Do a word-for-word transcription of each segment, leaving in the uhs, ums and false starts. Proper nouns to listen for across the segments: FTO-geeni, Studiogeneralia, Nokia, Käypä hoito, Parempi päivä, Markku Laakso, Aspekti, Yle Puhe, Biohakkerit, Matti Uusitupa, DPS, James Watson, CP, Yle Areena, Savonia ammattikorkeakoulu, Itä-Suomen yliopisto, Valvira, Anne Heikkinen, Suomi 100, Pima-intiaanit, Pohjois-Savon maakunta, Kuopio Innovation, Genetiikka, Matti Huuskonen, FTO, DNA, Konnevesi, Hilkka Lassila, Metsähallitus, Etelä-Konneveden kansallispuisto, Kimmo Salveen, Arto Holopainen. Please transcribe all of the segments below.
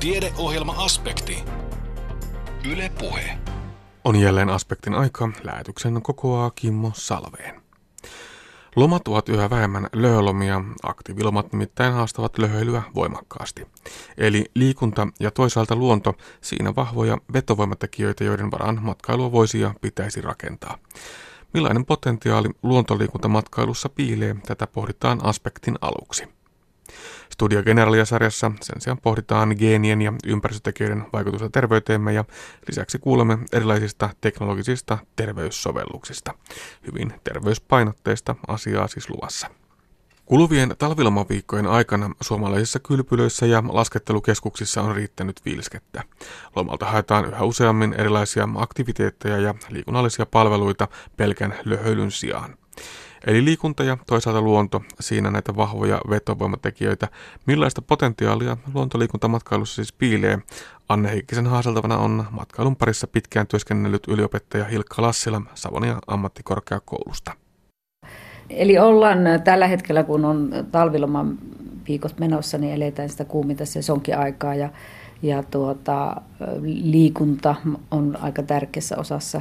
Tiedeohjelma Aspekti. Yle Puhe. On jälleen Aspektin aika. Lähetyksen kokoaa Kimmo Salveen. Lomat ovat yhä vähemmän löhölomia, aktiivilomat nimittäin haastavat löhöilyä voimakkaasti. Eli liikunta ja toisaalta luonto, siinä vahvoja vetovoimatekijöitä, joiden varaan matkailua voisi ja pitäisi rakentaa. Millainen potentiaali luontoliikuntamatkailussa piilee, tätä pohditaan Aspektin aluksi. Studiogeneralia-sarjassa sen sijaan pohditaan geenien ja ympäristötekijöiden vaikutusta terveyteemme ja lisäksi kuulemme erilaisista teknologisista terveyssovelluksista. Hyvin terveyspainotteista asiaa siis luvassa. Kuluvien talvilomaviikkojen aikana suomalaisissa kylpylöissä ja laskettelukeskuksissa on riittänyt viilskettä. Lomalta haetaan yhä useammin erilaisia aktiviteetteja ja liikunnallisia palveluita pelkän löhöilyn sijaan. Eli liikunta ja toisaalta luonto, siinä näitä vahvoja vetovoimatekijöitä. Millaista potentiaalia luontoliikuntamatkailussa siis piilee? Anne Heikkisen haaseltavana on matkailun parissa pitkään työskennellyt yliopettaja Hilkka Lassila Savonia ammattikorkeakoulusta. Eli ollaan tällä hetkellä, kun on talviloman viikot menossa, niin eletään sitä kuuminta sesonkin aikaa ja, ja tuota, liikunta on aika tärkeässä osassa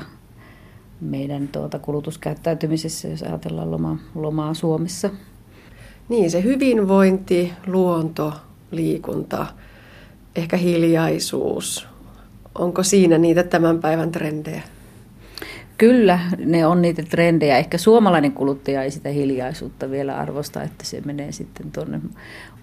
meidän tuota kulutuskäyttäytymisessä, jos ajatellaan lomaa, lomaa Suomessa. Niin, se hyvinvointi, luonto, liikunta, ehkä hiljaisuus. Onko siinä niitä tämän päivän trendejä? Kyllä, ne on niitä trendejä. Ehkä suomalainen kuluttaja ei sitä hiljaisuutta vielä arvosta, että se menee sitten tuonne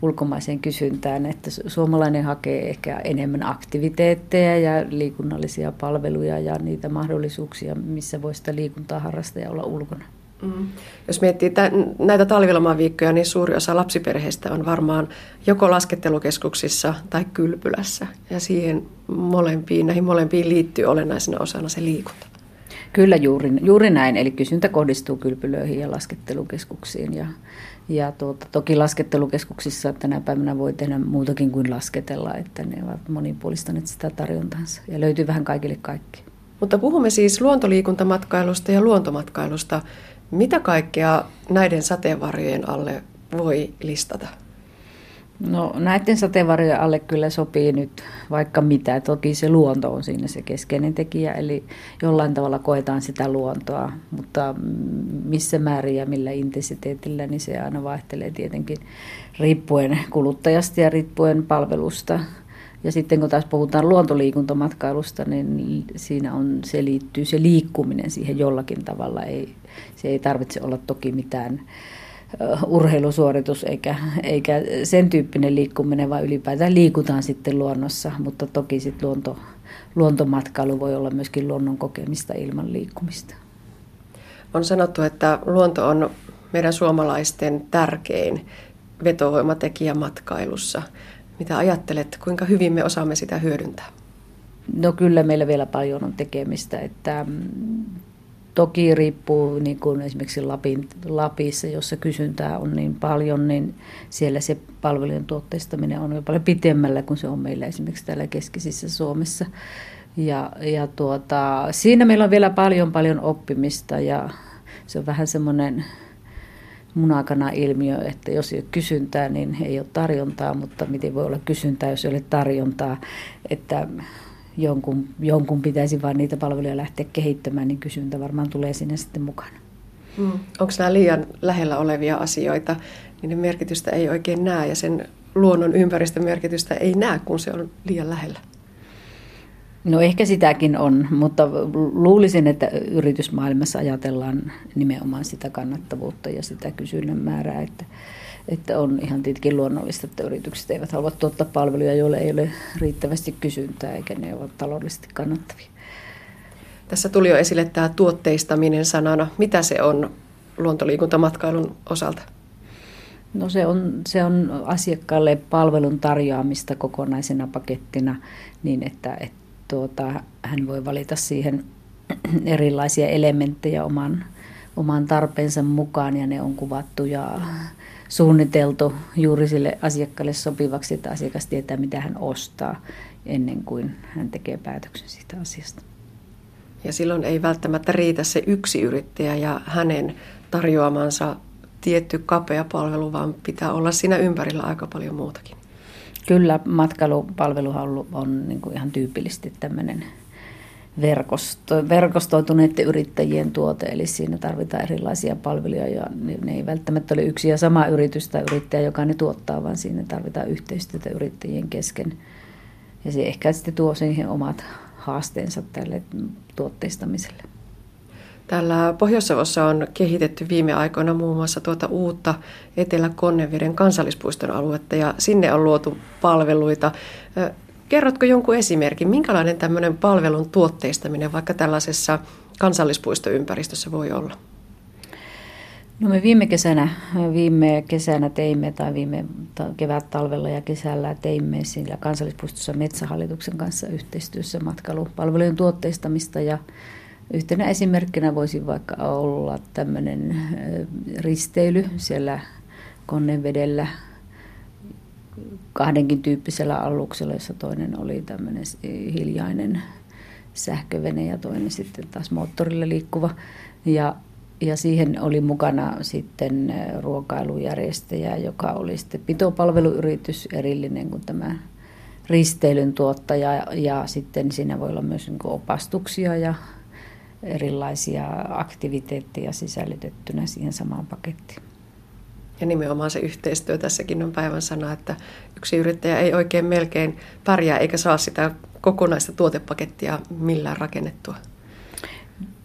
ulkomaiseen kysyntään. Että suomalainen hakee ehkä enemmän aktiviteetteja ja liikunnallisia palveluja ja niitä mahdollisuuksia, missä voi sitä liikuntaa harrastaa ja olla ulkona. Mm. Jos miettii tämän, näitä talvilomaviikkoja, niin suuri osa lapsiperheistä on varmaan joko laskettelukeskuksissa tai kylpylässä. Ja siihen molempiin, näihin molempiin liittyy olennaisena osana se liikunta. Kyllä juuri, juuri näin, eli kysyntä kohdistuu kylpylöihin ja laskettelukeskuksiin. Ja, ja tuota, toki laskettelukeskuksissa tänä päivänä voi tehdä muutakin kuin lasketella, että ne ovat monipuolistaneet sitä tarjontaansa ja löytyy vähän kaikille kaikki. Mutta puhumme siis luontoliikuntamatkailusta ja luontomatkailusta. Mitä kaikkea näiden sateenvarjojen alle voi listata? No näiden sateenvarjojen alle kyllä sopii nyt vaikka mitä. Toki se luonto on siinä se keskeinen tekijä, eli jollain tavalla koetaan sitä luontoa, mutta missä määrin ja millä intensiteetillä, niin se aina vaihtelee tietenkin riippuen kuluttajasta ja riippuen palvelusta. Ja sitten kun taas puhutaan luontoliikuntamatkailusta, niin siinä on, se liittyy se liikkuminen siihen jollakin tavalla. Ei, se ei tarvitse olla toki mitään urheilusuoritus eikä, eikä sen tyyppinen liikkuminen, vaan ylipäätään liikutaan sitten luonnossa, mutta toki sitten luonto, luontomatkailu voi olla myöskin luonnon kokemista ilman liikkumista. On sanottu, että luonto on meidän suomalaisten tärkein vetovoimatekijä matkailussa. Mitä ajattelet, kuinka hyvin me osaamme sitä hyödyntää? No kyllä meillä vielä paljon on tekemistä, että toki riippuu, niin kuin esimerkiksi Lapin, Lapissa, jossa kysyntää on niin paljon, niin siellä se palvelujen tuotteistaminen on jo paljon pitemmällä kuin se on meillä esimerkiksi täällä keskisessä Suomessa. Ja, ja tuota, siinä meillä on vielä paljon, paljon oppimista ja se on vähän semmoinen munakana ilmiö, että jos ei ole kysyntää, niin ei ole tarjontaa, mutta miten voi olla kysyntää, jos ei ole tarjontaa, että Jonkun, jonkun pitäisi vain niitä palveluja lähteä kehittämään, niin kysyntä varmaan tulee sinne sitten mukana. Mm. Onko nämä liian lähellä olevia asioita, niin ne merkitystä ei oikein näe ja sen luonnon ympäristön merkitystä ei näe, kun se on liian lähellä? No ehkä sitäkin on, mutta luulisin, että yritysmaailmassa ajatellaan nimenomaan sitä kannattavuutta ja sitä kysynnän määrää, että Että on ihan tietenkin luonnollista, että yritykset eivät halua tuottaa palveluja, joille ei ole riittävästi kysyntää, eikä ne ole taloudellisesti kannattavia. Tässä tuli jo esille tämä tuotteistaminen sanana. Mitä se on luontoliikuntamatkailun osalta? No se on, se on asiakkaalle palvelun tarjoamista kokonaisena pakettina niin, että et, tuota, hän voi valita siihen erilaisia elementtejä oman, oman tarpeensa mukaan ja ne on kuvattu ja suunniteltu juuri sille asiakkaalle sopivaksi, että asiakas tietää, mitä hän ostaa ennen kuin hän tekee päätöksen siitä asiasta. Ja silloin ei välttämättä riitä se yksi yrittäjä ja hänen tarjoamansa tietty kapea palvelu, vaan pitää olla siinä ympärillä aika paljon muutakin. Kyllä matkailupalvelu on niin kuin ihan tyypillisesti tämmöinen verkosto, verkostoituneiden yrittäjien tuote, eli siinä tarvitaan erilaisia palveluja ja ne ei välttämättä ole yksi ja sama yritys tai yrittäjä, joka ne tuottaa, vaan siinä tarvitaan yhteistyötä yrittäjien kesken. Ja se ehkä sitten tuo siihen omat haasteensa tälle tuotteistamiselle. Täällä Pohjois-Savossa on kehitetty viime aikoina muun muassa tuota uutta Etelä-Konneveden kansallispuiston aluetta ja sinne on luotu palveluita. Kerrotko jonkun esimerkin, minkälainen tämmöinen palvelun tuotteistaminen vaikka tällaisessa kansallispuistoympäristössä voi olla? No me viime kesänä, viime kesänä teimme tai viime kevät-talvella ja kesällä teimme sillä kansallispuistossa Metsähallituksen kanssa yhteistyössä matkailupalvelujen tuotteistamista ja yhtenä esimerkkinä voisi vaikka olla tämmöinen risteily siellä Konnevedellä kahdenkin tyyppisellä aluksella, jossa toinen oli tämmöinen hiljainen sähkövene ja toinen sitten taas moottorilla liikkuva. Ja, ja siihen oli mukana sitten ruokailujärjestäjä, joka oli sitten pitopalveluyritys erillinen kuin tämä risteilyn tuottaja. Ja sitten siinä voi olla myös niin kuin opastuksia ja erilaisia aktiviteetteja sisällytettynä siihen samaan pakettiin. Ja nimenomaan se yhteistyö tässäkin on päivän sana, että yksi yrittäjä ei oikein melkein pärjää eikä saa sitä kokonaista tuotepakettia millään rakennettua.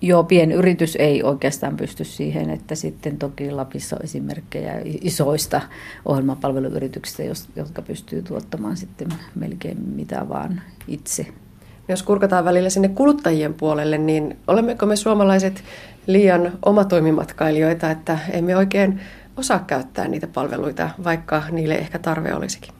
Joo, pienyritys ei oikeastaan pysty siihen, että sitten toki Lapissa on esimerkkejä isoista ohjelmapalveluyrityksistä, jotka pystyy tuottamaan sitten melkein mitä vaan itse. Jos kurkataan välillä sinne kuluttajien puolelle, niin olemmeko me suomalaiset liian omatoimimatkailijoita, että emme oikein osaa käyttää niitä palveluita, vaikka niille ehkä tarve olisikin?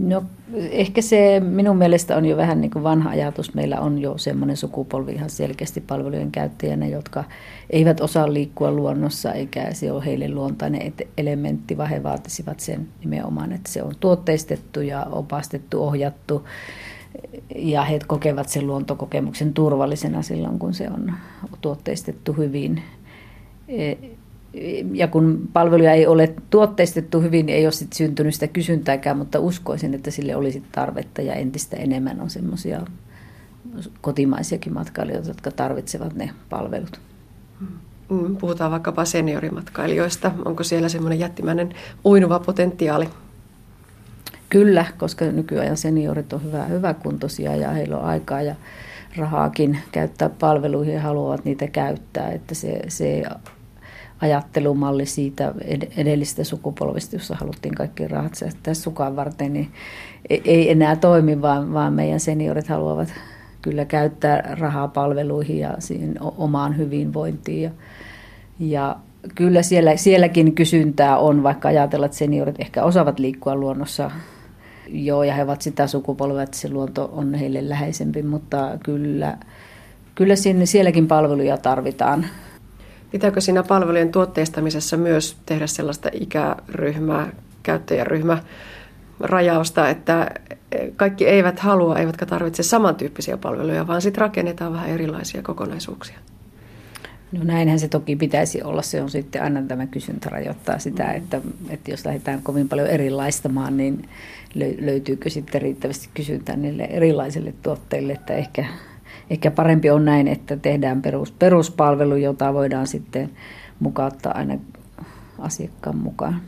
No ehkä se minun mielestä on jo vähän niin kuin vanha ajatus. Meillä on jo semmoinen sukupolvi ihan selkeästi palvelujen käyttäjänä, jotka eivät osaa liikkua luonnossa eikä se ole heille luontainen elementti, vaan he vaatisivat sen nimenomaan, että se on tuotteistettu ja opastettu, ohjattu. Ja he kokevat sen luontokokemuksen turvallisena silloin, kun se on tuotteistettu hyvin. Ja kun palveluja ei ole tuotteistettu hyvin, niin ei ole sit syntynyt sitä kysyntääkään, mutta uskoisin, että sille olisi tarvetta ja entistä enemmän on semmoisia kotimaisiakin matkailijoita, jotka tarvitsevat ne palvelut. Puhutaan vaikkapa seniorimatkailijoista. Onko siellä semmoinen jättimäinen uinuva potentiaali? Kyllä, koska nykyajan seniorit on hyvä, hyväkuntoisia ja heillä on aikaa ja rahaakin käyttää palveluihin ja haluavat niitä käyttää. Että se, se ajattelumalli siitä edellisestä sukupolvista, jossa haluttiin kaikki rahat säästää sukan varten, niin ei enää toimi, vaan, vaan meidän seniorit haluavat kyllä käyttää rahaa palveluihin ja siihen omaan hyvinvointiin ja, ja kyllä siellä, sielläkin kysyntää on, vaikka ajatellaan, että seniorit ehkä osaavat liikkua luonnossa. Joo, ja he ovat sitä sukupolvea, että se luonto on heille läheisempi, mutta kyllä, kyllä sinne, sielläkin palveluja tarvitaan. Pitääkö siinä palvelujen tuotteistamisessa myös tehdä sellaista ikäryhmää, käyttäjäryhmärajausta, että kaikki eivät halua, eivätkä tarvitse samantyyppisiä palveluja, vaan sitten rakennetaan vähän erilaisia kokonaisuuksia? No näinhän se toki pitäisi olla. Se on sitten aina tämä kysyntä rajoittaa sitä, että, että jos lähdetään kovin paljon erilaistamaan, niin löytyykö sitten riittävästi kysyntää niille erilaisille tuotteille. Että ehkä, ehkä parempi on näin, että tehdään perus, peruspalvelu, jota voidaan sitten mukauttaa aina asiakkaan mukaan.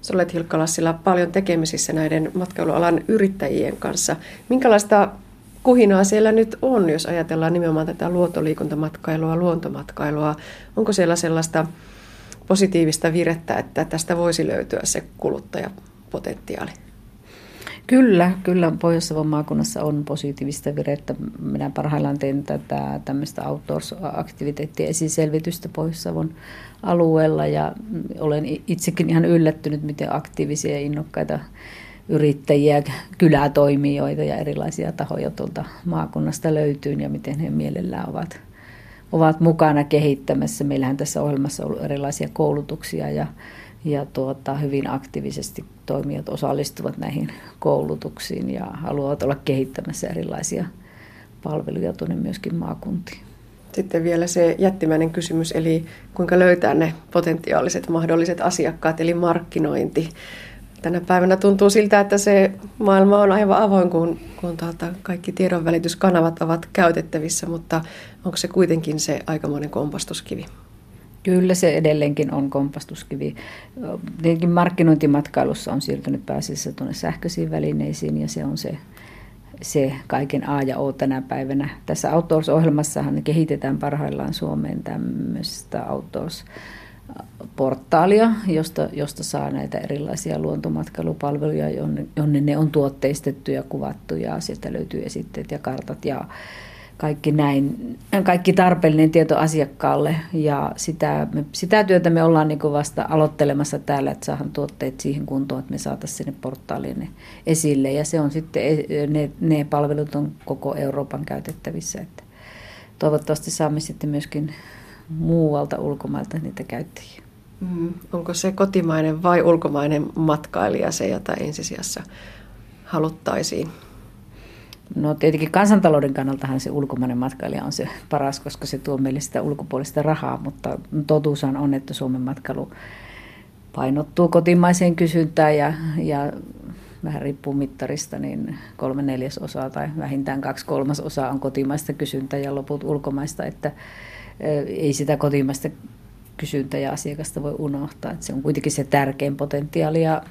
Sä olet, Hilkka Lassila, paljon tekemisissä näiden matkailualan yrittäjien kanssa. Minkälaista kuhinaa siellä nyt on, jos ajatellaan nimenomaan tätä luontoliikuntamatkailua, luontomatkailua? Onko siellä sellaista positiivista virettä, että tästä voisi löytyä se kuluttajapotentiaali? Kyllä, kyllä Pohjois-Savon maakunnassa on positiivista virettä. Minä parhaillaan teen tätä tämmöistä outdoors-aktiviteettia esiselvitystä Pohjois-Savon alueella ja olen itsekin ihan yllättynyt, miten aktiivisia ja innokkaita yrittäjiä, kylätoimijoita ja erilaisia tahoja tuolta maakunnasta löytyy ja miten he mielellään ovat, ovat mukana kehittämässä. Meillähän tässä ohjelmassa on ollut erilaisia koulutuksia ja, ja tuota, hyvin aktiivisesti toimijat osallistuvat näihin koulutuksiin ja haluavat olla kehittämässä erilaisia palveluja tuonne myöskin maakuntiin. Sitten vielä se jättimäinen kysymys, eli kuinka löytää ne potentiaaliset mahdolliset asiakkaat, eli markkinointi. Tänä päivänä tuntuu siltä, että se maailma on aivan avoin, kun, kun tuota, kaikki tiedonvälityskanavat ovat käytettävissä, mutta onko se kuitenkin se aikamoinen kompastuskivi? Kyllä se edelleenkin on kompastuskivi. Tietenkin markkinointimatkailussa on siirtynyt pääasiassa tuonne sähköisiin välineisiin ja se on se, se kaiken A ja O tänä päivänä. Tässä Outdoors-ohjelmassahan kehitetään parhaillaan Suomeen tämmöistä Outdoors-portaalia, josta, josta saa näitä erilaisia luontomatkailupalveluja, jonne, jonne ne on tuotteistettu ja kuvattu ja sieltä löytyy esitteet ja kartat ja kaikki näin, kaikki tarpeellinen tieto asiakkaalle ja sitä, me, sitä työtä me ollaan niin kuin vasta aloittelemassa täällä, että saadaan tuotteet siihen kuntoon, että me saataisiin sinne portaaliin esille ja se on sitten, ne, ne palvelut on koko Euroopan käytettävissä, että toivottavasti saamme sitten myöskin muualta ulkomailta niitä käyttäjiä. Mm, onko se kotimainen vai ulkomainen matkailija se, jota ensisijassa haluttaisiin? No tietenkin kansantalouden kannaltahan se ulkomainen matkailija on se paras, koska se tuo meille sitä ulkopuolista rahaa, mutta totuushan on, että Suomen matkailu painottuu kotimaiseen kysyntään ja, ja vähän riippuu mittarista, niin kolme neljäsosaa tai vähintään kaksi kolmasosaa on kotimaista kysyntää ja loput ulkomaista, että ei sitä kotimaista kysyntää ja asiakasta voi unohtaa, että se on kuitenkin se tärkein potentiaali ja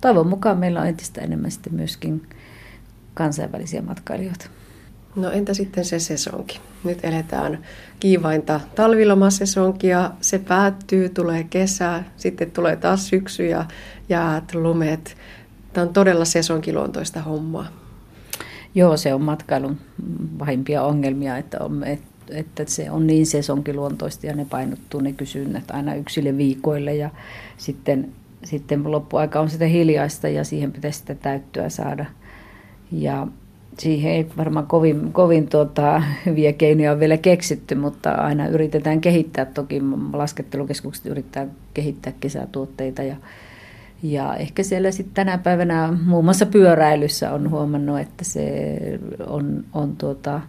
toivon mukaan meillä on entistä enemmän sitten myöskin kansainvälisiä matkailijoita. No entä sitten se sesonki? Nyt eletään kiivainta talvilomasesonkia, se päättyy, tulee kesä, sitten tulee taas syksy ja jäät, lumet. Tämä on todella sesonkiluontoista hommaa. Joo, se on matkailun pahimpia ongelmia, että, on, että se on niin sesonkiluontoista ja ne painottuu ne kysynnät aina yksille viikoille ja sitten, sitten loppuaika on sitä hiljaista ja siihen pitäisi sitä täyttöä saada. Ja siihen ei varmaan kovin, kovin tuota, hyviä keinoja ole vielä keksitty, mutta aina yritetään kehittää. Toki laskettelukeskukset yrittää kehittää kesätuotteita. Ja, ja ehkä siellä sitten tänä päivänä muun muassa pyöräilyssä on huomannut, että se on, on tuota,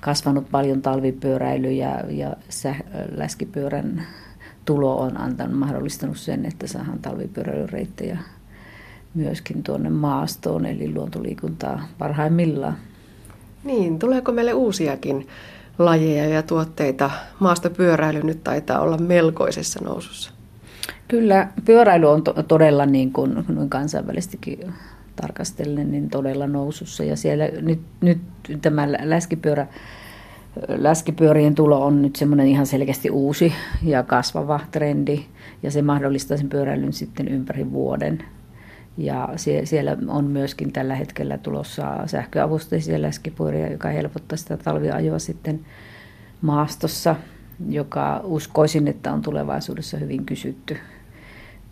kasvanut paljon talvipyöräily ja, ja säh, läskipyörän tulo on antanut, mahdollistanut sen, että saadaan talvipyöräilyreittejä myöskin tuonne maastoon, eli luontoliikuntaa parhaimmillaan. Niin, tuleeko meille uusiakin lajeja ja tuotteita? Maastopyöräily nyt taitaa olla melkoisessa nousussa. Kyllä, pyöräily on to- todella niin kuin noin kansainvälisestikin tarkastellen, niin todella nousussa. Ja siellä nyt, nyt tämä läskipyörä, läskipyörien tulo on nyt semmoinen ihan selkeästi uusi ja kasvava trendi, ja se mahdollistaa sen pyöräilyn sitten ympäri vuoden. Ja siellä on myöskin tällä hetkellä tulossa sähköavusteisia läskipyöriä, joka helpottaa sitä talviajoa sitten maastossa, joka uskoisin, että on tulevaisuudessa hyvin kysytty,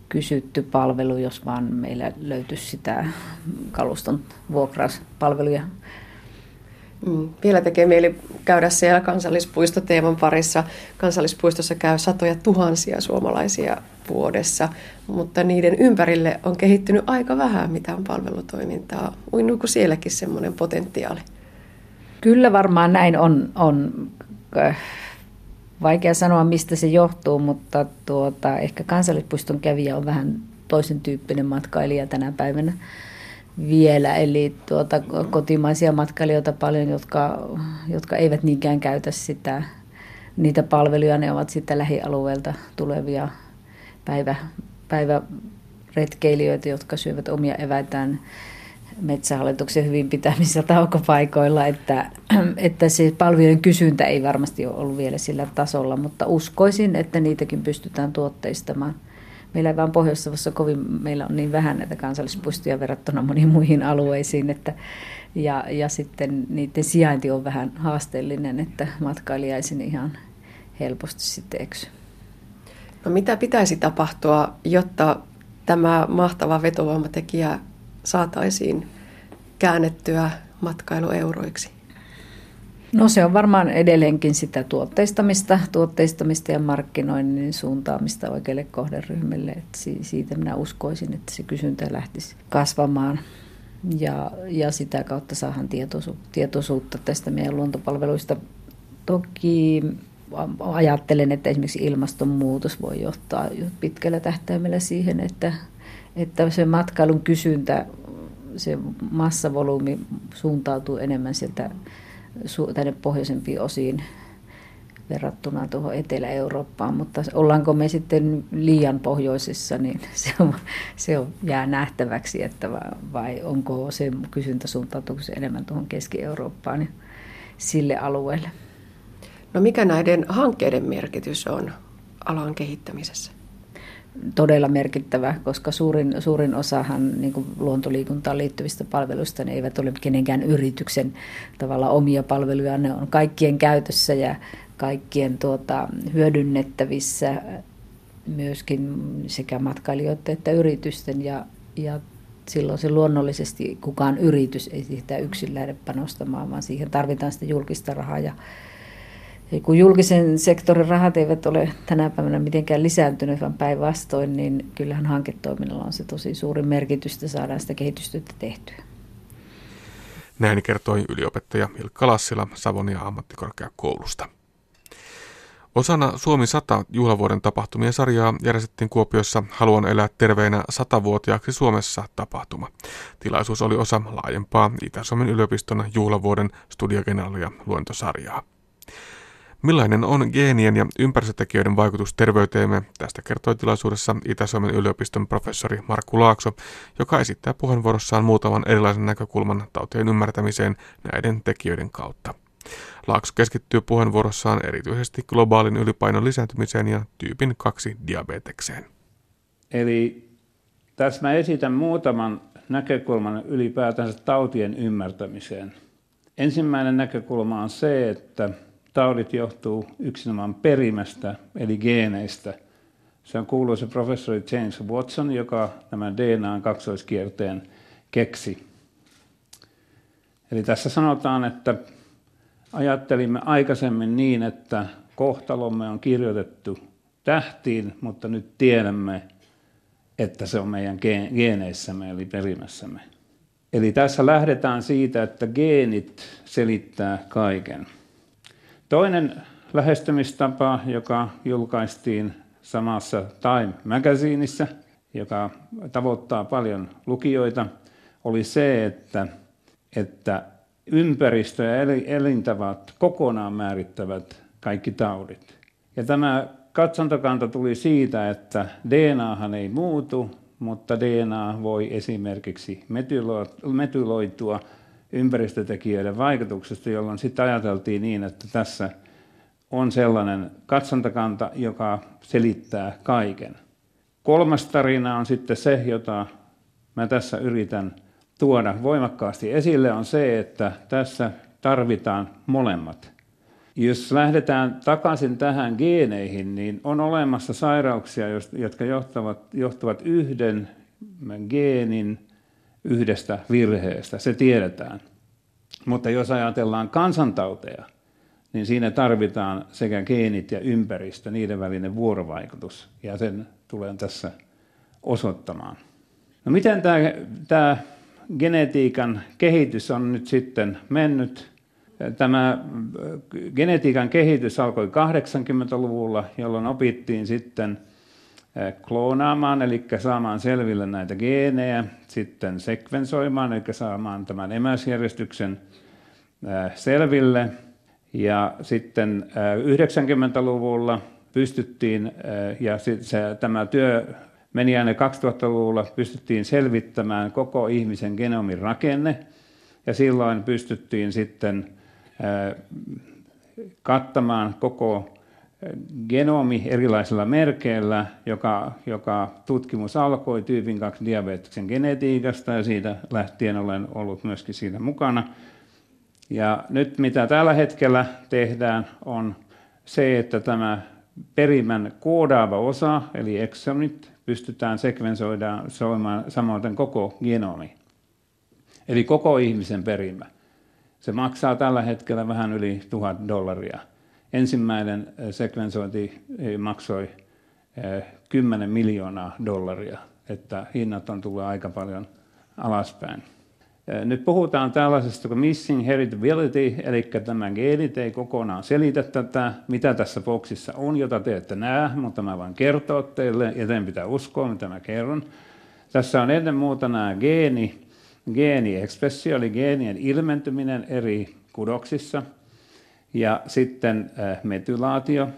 kysytty palvelu, jos vaan meillä löytyisi sitä kaluston vuokrauspalveluja. Vielä tekee mieli käydä siellä kansallispuistoteeman parissa. Kansallispuistossa käy satoja tuhansia suomalaisia vuodessa, mutta niiden ympärille on kehittynyt aika vähän mitään palvelutoimintaa. Uinnuuko sielläkin semmoinen potentiaali? Kyllä varmaan näin on, on vaikea sanoa, mistä se johtuu, mutta tuota, ehkä kansallispuiston kävijä on vähän toisen tyyppinen matkailija tänä päivänä vielä, eli tuota, kotimaisia matkailijoita paljon, jotka, jotka eivät niinkään käytä sitä, niitä palveluja, ne ovat sitä lähialueelta tulevia päivä, päiväretkeilijöitä, jotka syövät omia eväitään Metsähallituksen hyvin pitämissä taukopaikoilla, että, että se palvelujen kysyntä ei varmasti ole ollut vielä sillä tasolla, mutta uskoisin, että niitäkin pystytään tuotteistamaan. Meillä ei vaan Pohjois-Savossa kovin, meillä on niin vähän näitä kansallispuistoja verrattuna moniin muihin alueisiin, että, ja, ja sitten niiden sijainti on vähän haasteellinen, että matkailija ei sinne ihan helposti sitten eksy. No mitä pitäisi tapahtua, jotta tämä mahtava vetovoimatekijä saataisiin käännettyä matkailueuroiksi? No se on varmaan edelleenkin sitä tuotteistamista, tuotteistamista ja markkinoinnin suuntaamista oikeille kohderyhmille. Että siitä minä uskoisin, että se kysyntä lähtisi kasvamaan ja, ja sitä kautta saadaan tietoisu, tietoisuutta tästä meidän luontopalveluista. Toki ajattelen, että esimerkiksi ilmastonmuutos voi johtaa pitkällä tähtäimellä siihen, että että se matkailun kysyntä, se massavolyymi suuntautuu enemmän sieltä tänne pohjoisempiin osiin verrattuna tuohon Etelä-Eurooppaan, mutta ollaanko me sitten liian pohjoisissa, niin se, on, se on, jää nähtäväksi, että vai onko se kysyntä suuntautuuko se enemmän tuohon Keski-Eurooppaan ja sille alueelle. No mikä näiden hankkeiden merkitys on alan kehittämisessä? Todella merkittävä, koska suurin, suurin osahan niin kuin luontoliikuntaan liittyvistä palveluista, ne eivät ole kenenkään yrityksen tavalla omia palveluja, ne on kaikkien käytössä ja kaikkien tuota, hyödynnettävissä myöskin sekä matkailijoiden että yritysten ja, ja silloin se luonnollisesti kukaan yritys ei sitä yksin lähde panostamaan, vaan siihen tarvitaan sitä julkista rahaa ja kun julkisen sektorin rahat eivät ole tänä päivänä mitenkään lisääntyneet, vaan päinvastoin, niin kyllähän hanketoiminnalla on se tosi suuri merkitys, että saadaan sitä kehitystyötä tehtyä. Näin kertoi yliopettaja Hilkka Lassila Savonia ammattikorkeakoulusta. Osana Suomi sata juhlavuoden tapahtumien sarjaa järjestettiin Kuopiossa Haluan elää terveenä satavuotiaaksi Suomessa -tapahtuma. Tilaisuus oli osa laajempaa Itä-Suomen yliopiston juhlavuoden studiogeneralia luentosarjaa. Millainen on geenien ja ympäristötekijöiden vaikutus terveyteemme? Tästä kertoi tilaisuudessa Itä-Suomen yliopiston professori Markku Laakso, joka esittää puheenvuorossaan muutaman erilaisen näkökulman tautien ymmärtämiseen näiden tekijöiden kautta. Laakso keskittyy puheenvuorossaan erityisesti globaalin ylipainon lisääntymiseen ja tyypin kaksi diabetekseen. Eli tässä mä esitän muutaman näkökulman ylipäätänsä tautien ymmärtämiseen. Ensimmäinen näkökulma on se, että taudit johtuu yksinomaan perimästä, eli geeneistä. Se on kuuluisa professori James Watson, joka tämän D N A:n kaksoiskierteen keksi. Eli tässä sanotaan, että ajattelimme aikaisemmin niin, että kohtalomme on kirjoitettu tähtiin, mutta nyt tiedämme, että se on meidän geeneissämme, eli perimässämme. Eli tässä lähdetään siitä, että geenit selittää kaiken. Toinen lähestymistapa, joka julkaistiin samassa Time-magazineissa, joka tavoittaa paljon lukijoita, oli se, että, että ympäristö ja elintavat kokonaan määrittävät kaikki taudit. Ja tämä katsantokanta tuli siitä, että D N A:han ei muutu, mutta D N A voi esimerkiksi metyloitua ympäristötekijöiden vaikutuksesta, jolloin sitten ajateltiin niin, että tässä on sellainen katsontakanta, joka selittää kaiken. Kolmas tarina on sitten se, jota mä tässä yritän tuoda voimakkaasti esille, on se, että tässä tarvitaan molemmat. Jos lähdetään takaisin tähän geeneihin, niin on olemassa sairauksia, jotka johtavat, johtuvat yhden geenin yhdestä virheestä, se tiedetään. Mutta jos ajatellaan kansantauteja, niin siinä tarvitaan sekä geenit ja ympäristö, niiden välinen vuorovaikutus, ja sen tulen tässä osoittamaan. No miten tämä, tämä genetiikan kehitys on nyt sitten mennyt? Tämä genetiikan kehitys alkoi kahdeksankymmentäluvulla, jolloin opittiin sitten kloonaamaan, eli saamaan selville näitä geenejä, sitten sekvensoimaan, eli saamaan tämän emäsjärjestyksen selville. Ja sitten yhdeksänkymmentäluvulla pystyttiin, ja se, tämä työ meni aina kaksituhattaluvulla, pystyttiin selvittämään koko ihmisen genomin rakenne, ja silloin pystyttiin sitten kattamaan koko genomi erilaisilla merkeillä, joka, joka tutkimus alkoi tyypin kaksi diabeteksen genetiikasta, ja siitä lähtien olen ollut myöskin siinä mukana. Ja nyt mitä tällä hetkellä tehdään on se, että tämä perimän koodaava osa, eli eksonit, pystytään sekvensoimaan samoin koko genomi, eli koko ihmisen perimä. Se maksaa tällä hetkellä vähän yli tuhat dollaria. Ensimmäinen sekvensointi maksoi kymmenen miljoonaa dollaria, että hinnat on tullut aika paljon alaspäin. Nyt puhutaan tällaisesta kuin missing heritability, eli tämä geenit ei kokonaan selitä tätä, mitä tässä boksissa on, jota te ette näe, mutta mä voin kertoa teille, ja teidän pitää uskoa, mitä mä kerron. Tässä on ennen muuta nämä geeni, geeniekspressio, eli geenien ilmentyminen eri kudoksissa, ja sitten metylaatio.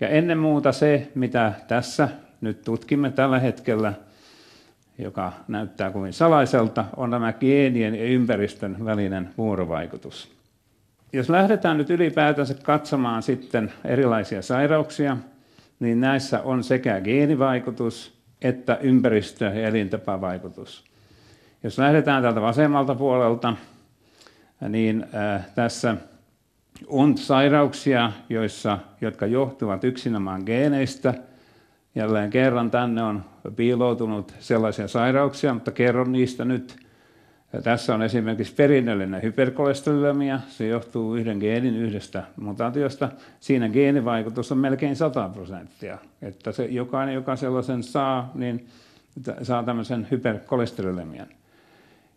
Ja ennen muuta se, mitä tässä nyt tutkimme tällä hetkellä, joka näyttää kovin salaiselta, on tämä geenien ja ympäristön välinen vuorovaikutus. Jos lähdetään nyt ylipäätänsä katsomaan sitten erilaisia sairauksia, niin näissä on sekä geenivaikutus että ympäristö- ja elintapavaikutus. Jos lähdetään tältä vasemmalta puolelta, niin tässä on sairauksia, joissa, jotka johtuvat yksinomaan geeneistä. Jälleen kerran tänne on piiloutunut sellaisia sairauksia, mutta kerron niistä nyt. Tässä on esimerkiksi perinnöllinen hyperkolesterolemia. Se johtuu yhden geenin yhdestä mutaatiosta. Siinä geenivaikutus on melkein sata prosenttia. Että se, jokainen, joka sellaisen saa, niin saa tämmöisen hyperkolesterolemian.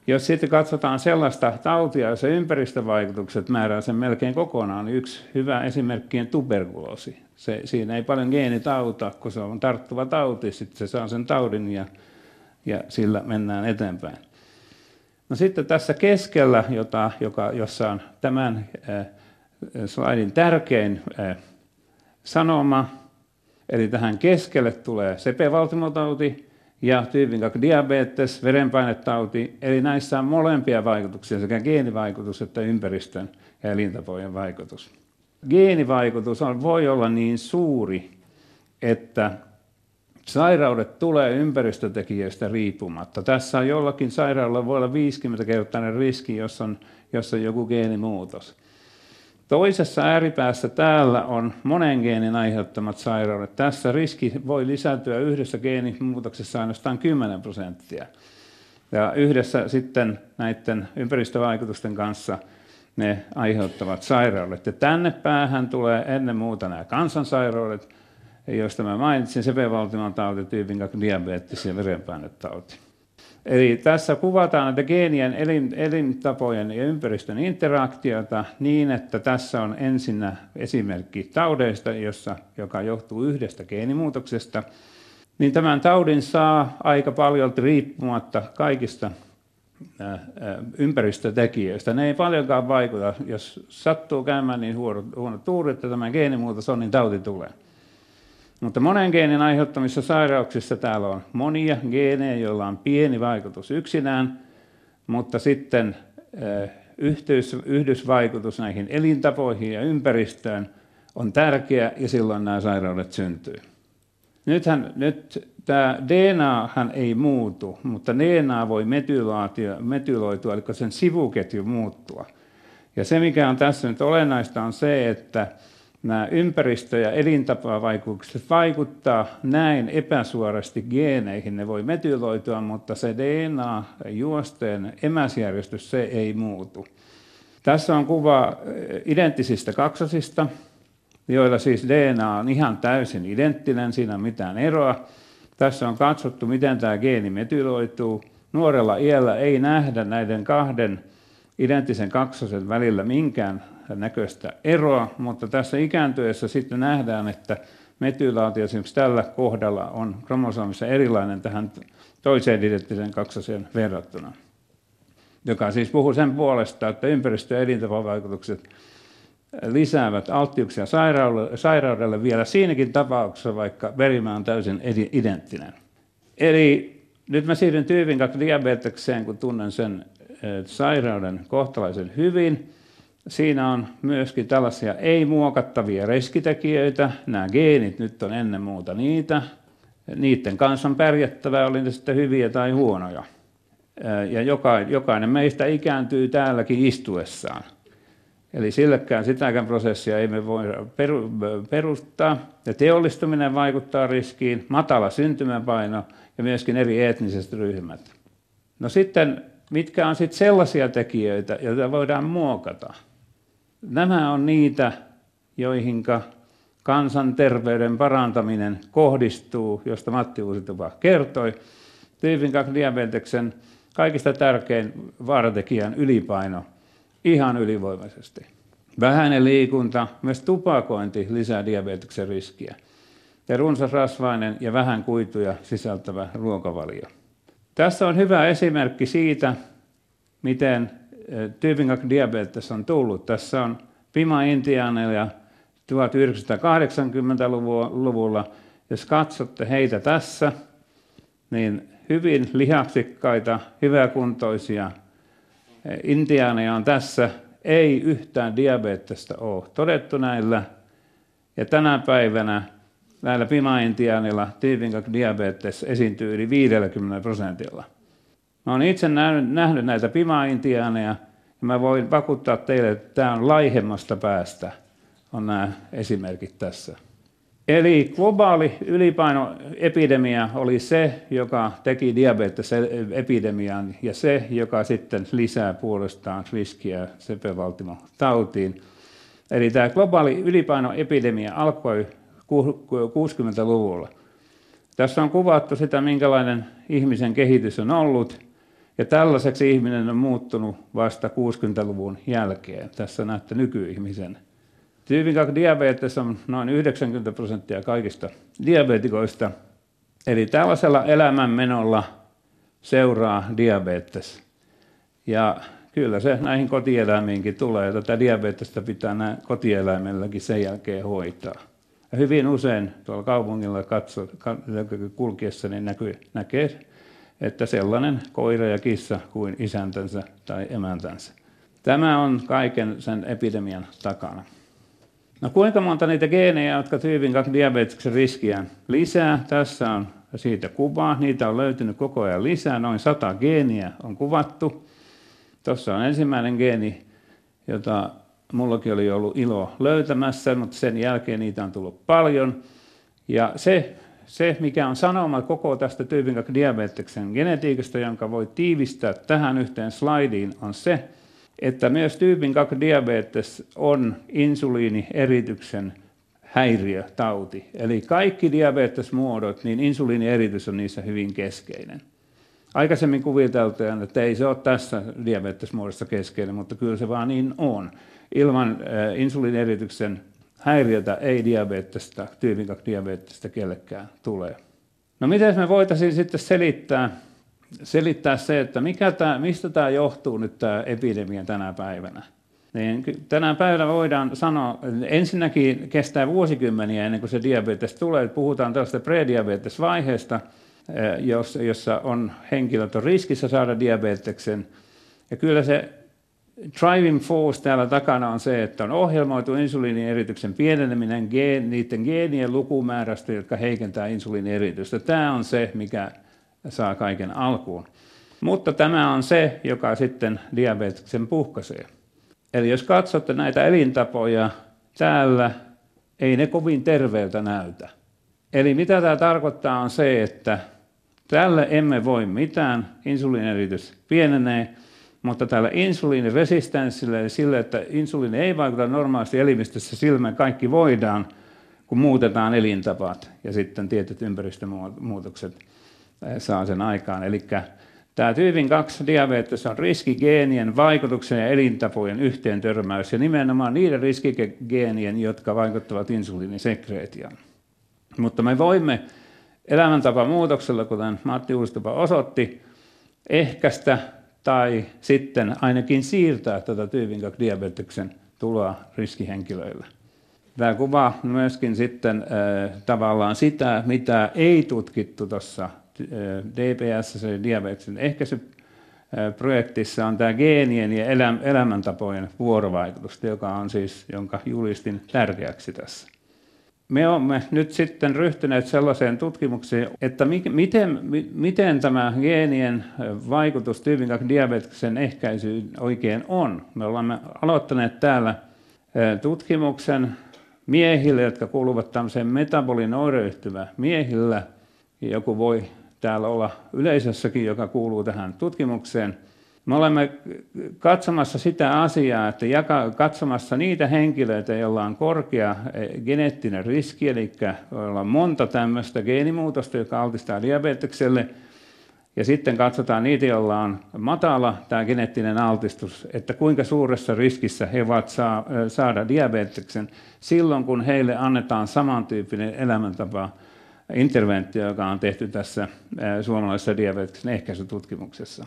Jos sitten katsotaan sellaista tautia, jossa ympäristövaikutukset määrää sen melkein kokonaan, niin yksi hyvä esimerkki on tuberkuloosi. Se, siinä ei paljon geenit auta, kun se on tarttuva tauti, sitten se saa sen taudin ja, ja sillä mennään eteenpäin. No sitten tässä keskellä, jota, joka, jossa on tämän äh, slaidin tärkein äh, sanoma, eli tähän keskelle tulee C P-valtimotauti ja tyypin kaksi diabetes, verenpainetauti, eli näissä on molempia vaikutuksia, sekä geenivaikutus että ympäristön ja elintapojen vaikutus. Geenivaikutus on, voi olla niin suuri, että sairaudet tulee ympäristötekijöistä riippumatta. Tässä on jollakin sairaudella voi olla viisikymmentä kertainen riski, jos on, jos on joku geenimuutos. Toisessa ääripäässä täällä on monen geenin aiheuttamat sairaudet. Tässä riski voi lisääntyä yhdessä geenimuutoksessa ainoastaan kymmenen prosenttia. Ja yhdessä sitten näiden ympäristövaikutusten kanssa ne aiheuttavat sairaudet. Ja tänne päähän tulee ennen muuta nämä kansansairaudet, joista mä mainitsin, C P-valtimotauti, tyypin kaksi diabetes ja verenpainetauti. Eli tässä kuvataan näitä geenien, elin, elintapojen ja ympäristön interaktiota niin, että tässä on ensinnä esimerkki taudeista, jossa, joka johtuu yhdestä geenimuutoksesta. Niin tämän taudin saa aika paljon riippumatta kaikista ympäristötekijöistä. Ne ei paljonkaan vaikuta. Jos sattuu käymään niin huonot tuurit, että tämä geenimuutos on, niin tauti tulee. Mutta monen geenin aiheuttamissa sairauksissa täällä on monia geenejä, joilla on pieni vaikutus yksinään, mutta sitten yhdysvaikutus näihin elintapoihin ja ympäristöön on tärkeä ja silloin nämä sairaudet syntyy. Nythän, nyt tämä D N A:han ei muutu, mutta D N A voi metyloitua, eli sen sivuketju muuttua. Ja se, mikä on tässä nyt olennaista, on se, että nämä ympäristö- ja elintapavaikutukset vaikuttaa näin epäsuorasti geeneihin. Ne voi metyloitua, mutta se D N A-juosteen emäsjärjestys, se ei muutu. Tässä on kuva identtisistä kaksosista, joilla siis D N A on ihan täysin identtinen, siinä on mitään eroa. Tässä on katsottu, miten tämä geeni metyloituu. Nuorella iällä ei nähdä näiden kahden identtisen kaksosen välillä minkään näköistä eroa, mutta tässä ikääntyessä sitten nähdään, että metylaatio esimerkiksi tällä kohdalla on kromosomissa erilainen tähän toiseen identtiseen kaksoseen verrattuna, joka siis puhuu sen puolesta, että ympäristö- ja elintapavaikutukset lisäävät alttiuksia sairaudelle vielä siinäkin tapauksessa, vaikka perimä on täysin identtinen. Eli nyt mä siirryn tyypin kaksi diabetekseen, kun tunnen sen sairauden kohtalaisen hyvin. Siinä on myöskin tällaisia ei-muokattavia riskitekijöitä. Nämä geenit nyt on ennen muuta niitä. Niiden kanssa on pärjättävää, oli ne sitten hyviä tai huonoja. Ja jokainen meistä ikääntyy täälläkin istuessaan. Eli sillekään sitäkään prosessia ei me voi perustaa. Ja teollistuminen vaikuttaa riskiin, matala syntymäpaino ja myöskin eri etniset ryhmät. No sitten, mitkä on sitten sellaisia tekijöitä, joita voidaan muokata? Nämä on niitä, joihinka kansanterveyden parantaminen kohdistuu, josta Matti Uusitupa kertoi. Tyypin kaksi diabeteksen kaikista tärkein vaaratekijän ylipaino ihan ylivoimaisesti. Vähäinen liikunta, myös tupakointi lisää diabeteksen riskiä. Ja runsasrasvainen ja vähän kuituja sisältävä ruokavalio. Tässä on hyvä esimerkki siitä, miten tyypin kaksi-diabetes on tullut. Tässä on Pima-intiaaneja tuhatyhdeksänsataakahdeksankymmentäluvulla. Jos katsotte heitä tässä, niin hyvin lihaksikkaita, hyväkuntoisia intiaaneja on tässä. Ei yhtään diabetesta ole todettu näillä. Ja tänä päivänä näillä Pima-intiaanilla tyypin kaksi-diabetes esiintyy yli viidelläkymmenellä prosentilla. Mä oon itse nähnyt, nähnyt näitä Pima-intiaaneja, ja mä voin vakuuttaa teille, että tämä on laihemmasta päästä, on nämä esimerkit tässä. Eli globaali ylipainoepidemia oli se, joka teki diabetesepidemian, ja se, joka sitten lisää puolestaan riskiä sepelvaltimotautiin. Eli tämä globaali ylipainoepidemia alkoi kuusikymmentäluvulla. Tässä on kuvattu sitä, minkälainen ihmisen kehitys on ollut, ja tällaiseksi ihminen on muuttunut vasta kuusikymmentäluvun jälkeen. Tässä näette nykyihmisen. Tyypin kaksi-diabetes on noin yhdeksänkymmentä prosenttia kaikista diabetikoista, eli tällaisella elämänmenolla seuraa diabetes. Ja kyllä se näihin kotieläimiinkin tulee. Tätä diabetesta pitää nämä kotieläimilläkin sen jälkeen hoitaa. Ja hyvin usein tuolla kaupungilla katso, kulkiessa niin näkyy, näkee, että sellainen koira ja kissa kuin isäntänsä tai emäntänsä. Tämä on kaiken sen epidemian takana. No kuinka monta niitä geenejä, jotka tyypin kaksi-diabeteksen riskiä lisää? Tässä on siitä kuvaa. Niitä on löytynyt koko ajan lisää. Noin sata geeniä on kuvattu. Tuossa on ensimmäinen geeni, jota minullakin oli ollut ilo löytämässä, mutta sen jälkeen niitä on tullut paljon. Ja se, se mikä on sanoma koko tästä tyypin kaksi-diabeteksen genetiikasta, jonka voi tiivistää tähän yhteen slaidiin, on se, että myös tyypin kaksi-diabetes on insuliinierityksen häiriötauti. Eli kaikki diabetesmuodot, niin insuliinieritys on niissä hyvin keskeinen. Aikaisemmin kuviteltiin, että ei se ole tässä diabetesmuodossa keskeinen, mutta kyllä se vaan niin on. Ilman insuliinierityksen häiriötä ei diabetesta, tyypin kaksi-diabetesta kellekään tule. No miten me voitaisiin sitten selittää, selittää se, että mikä tämä, mistä tämä johtuu nyt tämä epidemia tänä päivänä? Niin tänä päivänä voidaan sanoa, että ensinnäkin kestää vuosikymmeniä ennen kuin se diabetes tulee. Puhutaan tällaista prediabetesvaiheesta, jossa on henkilöt on riskissä saada diabeteksen. Ja kyllä se driving force täällä takana on se, että on ohjelmoitu insuliinierityksen pieneneminen niiden geenien lukumäärästä, jotka heikentää insuliinieritystä. Tämä on se, mikä saa kaiken alkuun. Mutta tämä on se, joka sitten diabeteksen puhkaisee. Eli jos katsotte näitä elintapoja täällä, ei ne kovin terveeltä näytä. Eli mitä tämä tarkoittaa on se, että tälle emme voi mitään, insuliinieritys pienenee, mutta tällä insuliiniresistenssillä, eli sille, että insuliini ei vaikuta normaalisti elimistössä, silmään kaikki voidaan, kun muutetaan elintapat ja sitten tietyt ympäristömuutokset saa sen aikaan. Eli tämä tyypin kaksi-diabetes on riskigeenien, vaikutuksen ja elintapojen yhteen törmäys, ja nimenomaan niiden riskigeenien, jotka vaikuttavat insuliinisekreetioon. Mutta me voimme elämäntapamuutoksella, kuten Matti Huuskonen osoitti, ehkäistä tai sitten ainakin siirtää tätä tyypin kaksi-diabeteksen tuloa riskihenkilöillä. Tämä kuvaa myöskin sitten äh, tavallaan sitä, mitä ei tutkittu tuossa D P S, eli diabeteksen ehkäisyprojektissa, on tämä geenien ja elämäntapojen vuorovaikutusta, joka on siis, jonka julistin tärkeäksi tässä. Me olemme nyt sitten ryhtyneet sellaiseen tutkimukseen, että miten, miten tämä geenien vaikutus tyypin kaksi-diabeteksen ehkäisyyn oikein on. Me olemme aloittaneet täällä tutkimuksen miehille, jotka kuuluvat tämmöiseen metabolin oireyhtymä miehillä. Joku voi täällä olla yleisössäkin, joka kuuluu tähän tutkimukseen. Me olemme katsomassa sitä asiaa, että katsomassa niitä henkilöitä, joilla on korkea geneettinen riski, eli joilla on monta tämmöistä geenimuutosta, joka altistaa diabetekselle, ja sitten katsotaan niitä, joilla on matala tämä geneettinen altistus, että kuinka suuressa riskissä he ovat saa, saada diabeteksen silloin, kun heille annetaan samantyyppinen elämäntapa interventio, joka on tehty tässä suomalaisessa diabeteksen ehkäisytutkimuksessa.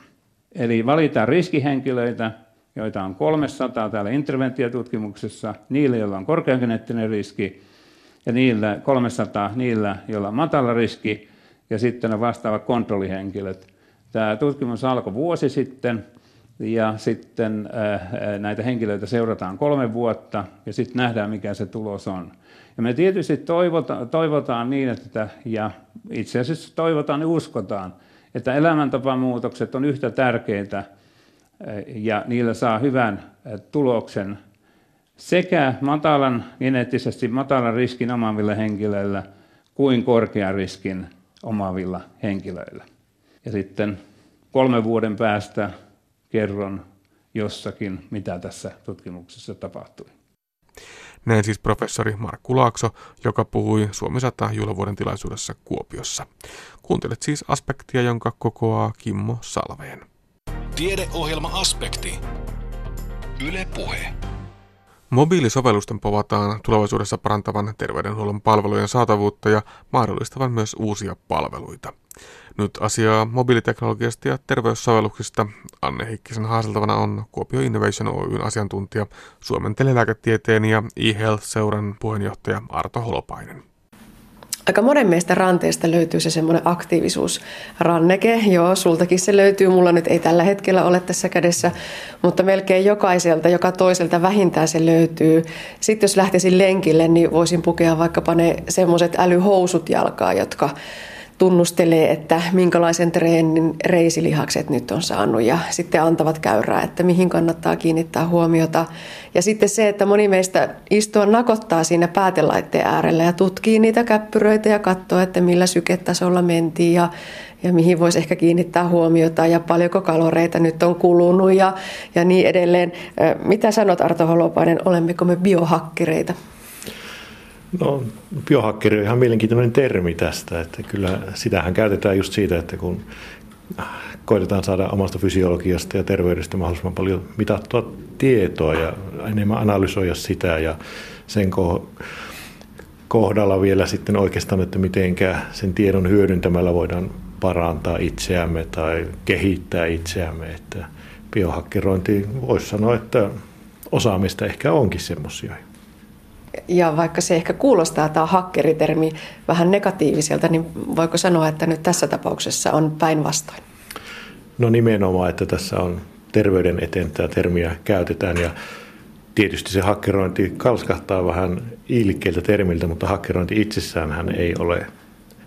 Eli valitaan riskihenkilöitä, joita on kolmesataa täällä interventiotutkimuksessa, niillä, joilla on korkea geneettinen riski, ja niillä kolmesataa niillä, joilla on matala riski, ja sitten on vastaavat kontrollihenkilöt. Tämä tutkimus alkoi vuosi sitten, ja sitten näitä henkilöitä seurataan kolme vuotta, ja sitten nähdään, mikä se tulos on. Ja me tietysti toivota, toivotaan niin, että, ja itse asiassa toivotaan ja uskotaan, että elämäntapamuutokset on yhtä tärkeitä, ja niillä saa hyvän tuloksen sekä matalan, geneettisesti matalan riskin omaavilla henkilöillä kuin korkean riskin omaavilla henkilöillä. Ja sitten kolmen vuoden päästä kerron jossakin, mitä tässä tutkimuksessa tapahtui. Näin siis professori Markku Laakso, joka puhui Suomi sata juhlavuoden tilaisuudessa Kuopiossa. Kuuntelet siis Aspektia, jonka kokoaa Kimmo Salveen. Tiedeohjelma Aspekti. Yle Puhe. Mobiilisovellusten povataan tulevaisuudessa parantavan terveydenhuollon palvelujen saatavuutta ja mahdollistavan myös uusia palveluita. Nyt asiaa mobiiliteknologiasta ja terveyssovelluksista Anne Hikkisen haaseltavana on Kuopio Innovation Oyn asiantuntija, Suomen telelääketieteen ja e-health-seuran puheenjohtaja Arto Holopainen. Aika monen meistä ranteesta löytyy se semmoinen aktiivisuusranneke. Joo, sultakin se löytyy. Mulla nyt ei tällä hetkellä ole tässä kädessä, mutta melkein jokaiselta, joka toiselta vähintään se löytyy. Sitten jos lähtisin lenkille, niin voisin pukea vaikkapa ne semmoiset älyhousut jalkaan, jotka tunnustelee, että minkälaisen treenin reisilihakset nyt on saanut ja sitten antavat käyrää, että mihin kannattaa kiinnittää huomiota. Ja sitten se, että moni meistä istua nakottaa siinä päätelaitteen äärellä ja tutkii niitä käppyröitä ja katsoo, että millä syketasolla mentiin ja, ja mihin voisi ehkä kiinnittää huomiota ja paljonko kaloreita nyt on kulunut ja, ja niin edelleen. Mitä sanot, Arto Holopainen, olemmeko me biohakkereita? No, biohakkeri on ihan mielenkiintoinen termi tästä, että kyllä sitähän käytetään just siitä, että kun koitetaan saada omasta fysiologiasta ja terveydestä mahdollisimman paljon mitattua tietoa ja enemmän analysoida sitä ja sen kohdalla vielä sitten oikeastaan, että mitenkä sen tiedon hyödyntämällä voidaan parantaa itseämme tai kehittää itseämme, että biohakkerointi voisi sanoa, että osaamista ehkä onkin semmoisia. Ja vaikka se ehkä kuulostaa tämä hakkeritermi vähän negatiiviselta, niin voiko sanoa, että nyt tässä tapauksessa on päinvastoin? No nimenomaan, että tässä on terveyden eteen tämä termiä käytetään ja tietysti se hakkerointi kalskahtaa vähän ilkeiltä termiltä, mutta hakkerointi itsessäänhän ei ole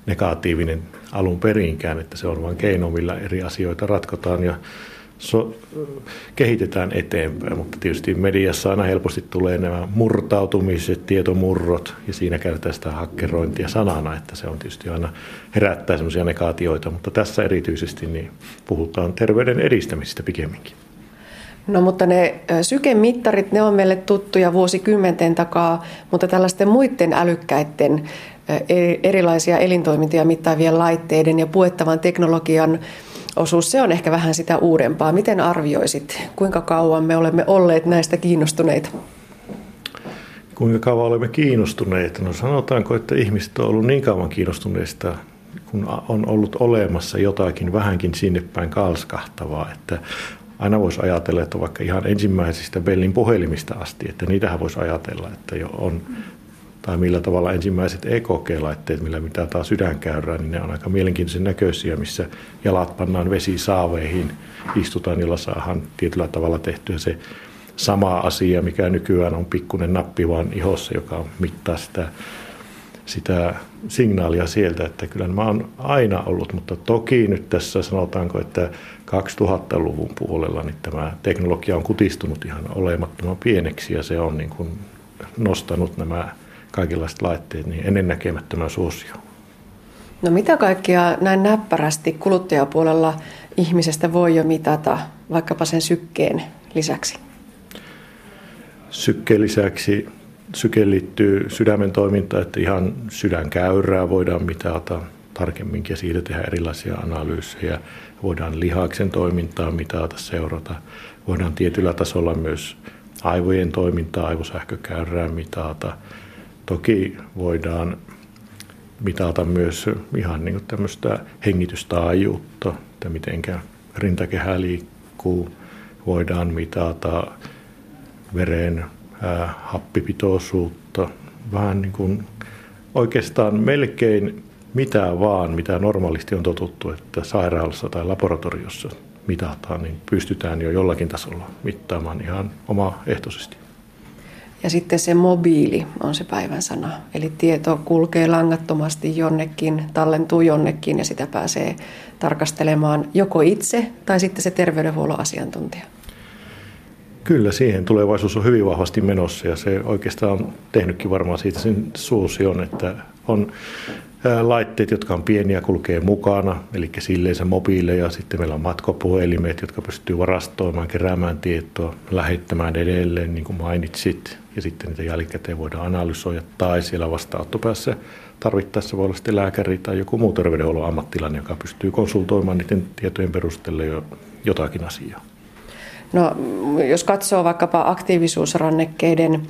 negatiivinen alun perinkään, että se on vain keino, millä eri asioita ratkotaan ja So, kehitetään eteenpäin, mutta tietysti mediassa aina helposti tulee nämä murtautumiset, tietomurrot, ja siinä käytetään sitä hakkerointia sanana, että se on tietysti aina herättää semmoisia negaatioita, mutta tässä erityisesti niin puhutaan terveyden edistämisestä pikemminkin. No mutta ne sykemittarit, ne on meille tuttuja vuosikymmenten takaa, mutta tällaisten muiden älykkäiden erilaisia elintoimintoja mittaavien laitteiden ja puettavan teknologian osuus, se on ehkä vähän sitä uudempaa. Miten arvioisit, kuinka kauan me olemme olleet näistä kiinnostuneita? Kuinka kauan olemme kiinnostuneita? No sanotaanko, että ihmiset on ollut niin kauan kiinnostuneista, kun on ollut olemassa jotakin vähänkin sinne päin kalskahtavaa. Että aina voisi ajatella, että vaikka ihan ensimmäisistä Bellin puhelimista asti, että niitähän voisi ajatella, että jo on. Tai millä tavalla ensimmäiset E K G-laitteet, millä mitataan sydänkäyrää, niin ne on aika mielenkiintoisen näköisiä, missä jalat pannaan vesisaaveihin, istutaan, jolla saadaan tietyllä tavalla tehtyä se sama asia, mikä nykyään on pikkuinen nappi vaan ihossa, joka mittaa sitä, sitä signaalia sieltä. Että kyllä nämä on aina ollut, mutta toki nyt tässä sanotaanko, että kaksituhattaluvun puolella niin tämä teknologia on kutistunut ihan olemattoman pieneksi ja se on niin kuin nostanut nämä kaikenlaiset laitteet, niin ennennäkemättömän suosio. No mitä kaikkea näin näppärästi kuluttajapuolella ihmisestä voi jo mitata, vaikkapa sen sykkeen lisäksi? Sykkeen lisäksi syke liittyy sydämen toimintaan, että ihan sydänkäyrää voidaan mitata tarkemminkin ja siitä tehdä erilaisia analyysejä. Voidaan lihaksen toimintaa mitata, seurata. Voidaan tietyllä tasolla myös aivojen toimintaa, aivosähkökäyrää mitata. Toki voidaan mitata myös ihan niin kuin tämmöistä hengitystaajuutta, että mitenkä rintakehä liikkuu. Voidaan mitata veren ää, happipitoisuutta, vähän niin kuin oikeastaan melkein mitä vaan, mitä normaalisti on totuttu, että sairaalassa tai laboratoriossa mitataan, niin pystytään jo jollakin tasolla mittaamaan ihan omaehtoisesti. Ja sitten se mobiili on se päivän sana, eli tieto kulkee langattomasti jonnekin, tallentuu jonnekin ja sitä pääsee tarkastelemaan joko itse tai sitten se terveydenhuollon asiantuntija. Kyllä, siihen tulevaisuus on hyvin vahvasti menossa ja se oikeastaan on tehnytkin varmaan siitä sen suosion, että on laitteet, jotka on pieniä, kulkee mukana, eli silleen se mobiile, ja sitten meillä on matkapuhelimet, jotka pystyy varastoimaan, keräämään tietoa, lähettämään edelleen, niin kuin mainitsit, ja sitten niitä jälkikäteen voidaan analysoida, tai siellä vastaanottopäässä tarvittaessa voi olla sitten lääkäri tai joku muu terveydenhuollon ammattilainen, joka pystyy konsultoimaan niiden tietojen perusteella jo jotakin asiaa. No, jos katsoo vaikkapa aktiivisuusrannekkeiden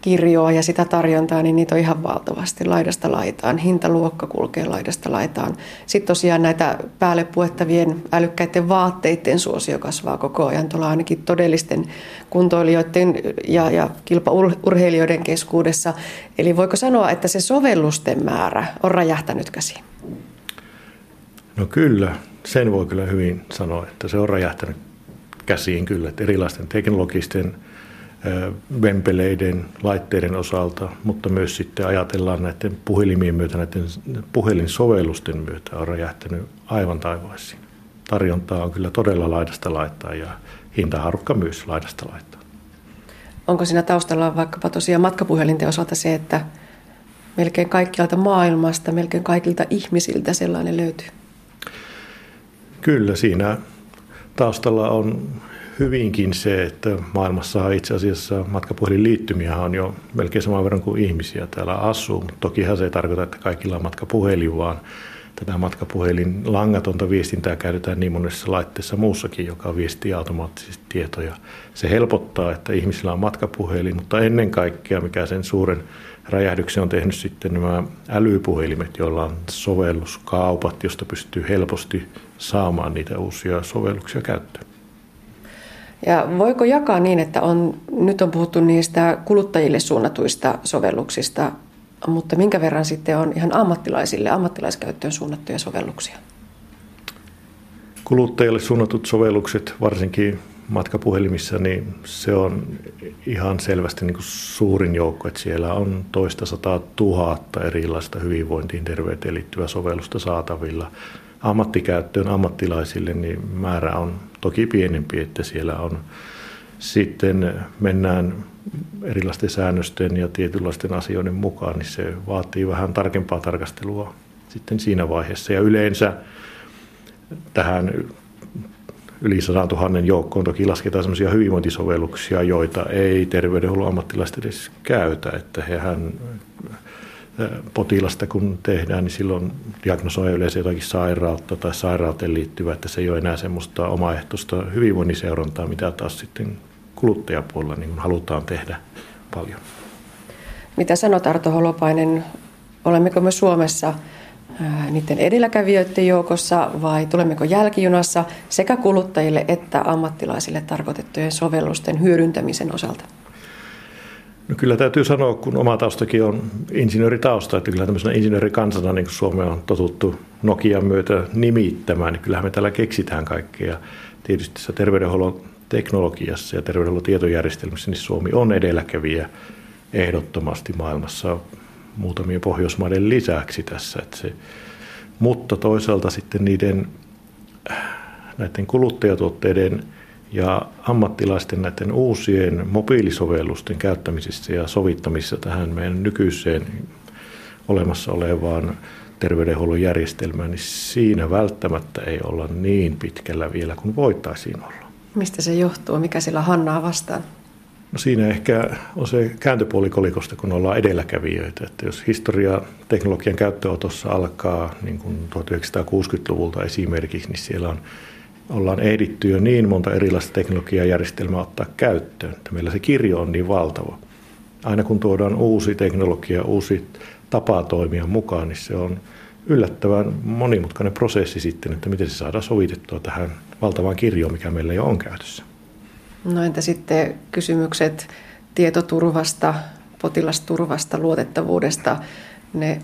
kirjoa ja sitä tarjontaa, niin niitä on ihan valtavasti laidasta laitaan. Hintaluokka kulkee laidasta laitaan. Sitten tosiaan näitä päälle puettavien älykkäiden vaatteiden suosio kasvaa koko ajan. Tuolla ainakin todellisten kuntoilijoiden ja, ja kilpaurheilijoiden keskuudessa. Eli voiko sanoa, että se sovellusten määrä on räjähtänyt käsiin? No kyllä, sen voi kyllä hyvin sanoa, että se on räjähtänyt käsiin kyllä, että erilaisten teknologisten vempeleiden, laitteiden osalta, mutta myös sitten ajatellaan näiden puhelimien myötä, näiden puhelinsovellusten myötä on räjähtänyt aivan taivaisiin. Tarjontaa on kyllä todella laidasta laittaa ja hintaharukka myös laidasta laittaa. Onko siinä taustalla vaikkapa tosiaan matkapuhelinten osalta se, että melkein kaikkialta maailmasta, melkein kaikilta ihmisiltä sellainen löytyy? Kyllä siinä taustalla on hyvinkin se, että maailmassa itse asiassa matkapuhelinliittymiä on jo melkein saman verran kuin ihmisiä täällä asuu, mutta tokihan se ei tarkoita, että kaikilla on matkapuhelin, vaan tätä matkapuhelin langatonta viestintää käytetään niin monessa laitteessa muussakin, joka viestii automaattisesti tietoja. Se helpottaa, että ihmisillä on matkapuhelin, mutta ennen kaikkea, mikä sen suuren räjähdyksen on tehnyt sitten nämä älypuhelimet, joilla on sovelluskaupat, josta pystyy helposti saamaan niitä uusia sovelluksia käyttöön. Ja voiko jakaa niin, että on, nyt on puhuttu niistä kuluttajille suunnatuista sovelluksista, mutta minkä verran sitten on ihan ammattilaisille, ammattilaiskäyttöön suunnattuja sovelluksia? Kuluttajille suunnatut sovellukset, varsinkin matkapuhelimissa, niin se on ihan selvästi niin kuin suurin joukko, että siellä on toista sataa tuhatta erilaista hyvinvointiin, terveyteen liittyvää sovellusta saatavilla. Ammattikäyttöön ammattilaisille niin määrä on toki pienempi, että siellä on sitten mennään erilaisten säännösten ja tietynlaisten asioiden mukaan, niin se vaatii vähän tarkempaa tarkastelua sitten siinä vaiheessa. Ja yleensä tähän yli sata tuhatta joukkoon toki lasketaan sellaisia hyvinvointisovelluksia, joita ei terveydenhuollon ammattilaiset edes käytä, että hehän potilasta kun tehdään, niin silloin diagnosoidaan yleensä jotakin sairautta tai sairauteen liittyvää, että se ei ole enää semmoista omaehtoista hyvinvoinnin seurantaa, mitä taas sitten kuluttajapuolella niin halutaan tehdä paljon. Mitä sanot, Arto Holopainen, olemmeko me Suomessa niiden edelläkävijöiden joukossa vai tulemmeko jälkijunassa sekä kuluttajille että ammattilaisille tarkoitettujen sovellusten hyödyntämisen osalta? No kyllä täytyy sanoa, kun oma taustakin on insinööritausta, että kyllä tämmöisenä insinöörikansana, niin kuin Suomea on totuttu Nokian myötä nimittämään, niin kyllähän me täällä keksitään kaikkea. Tietysti tässä terveydenhuollon teknologiassa ja terveydenhuollon tietojärjestelmissä niin Suomi on edelläkävijä ehdottomasti maailmassa muutamien Pohjoismaiden lisäksi tässä. Että se, mutta toisaalta sitten niiden näiden kuluttajatuotteiden ja ammattilaisten näiden uusien mobiilisovellusten käyttämisessä ja sovittamisessa tähän meidän nykyiseen olemassa olevaan terveydenhuollon järjestelmään, niin siinä välttämättä ei olla niin pitkällä vielä kuin voitaisiin olla. Mistä se johtuu? Mikä sillä hannaa vastaan? No siinä ehkä on se kääntöpuoli kolikosta, kun ollaan edelläkävijöitä. Että jos historia teknologian käyttöönotossa alkaa niin kuin tuhatyhdeksänsataakuusikymmentäluvulta esimerkiksi, niin siellä on ollaan ehditty jo niin monta erilaista teknologiaa ja järjestelmää ottaa käyttöön, että meillä se kirjo on niin valtava. Aina kun tuodaan uusi teknologia, uusi tapaa toimia mukaan, niin se on yllättävän monimutkainen prosessi sitten, että miten se saadaan sovitettua tähän valtavaan kirjoon, mikä meillä jo on käytössä. No entä sitten kysymykset tietoturvasta, potilasturvasta, luotettavuudesta? Ne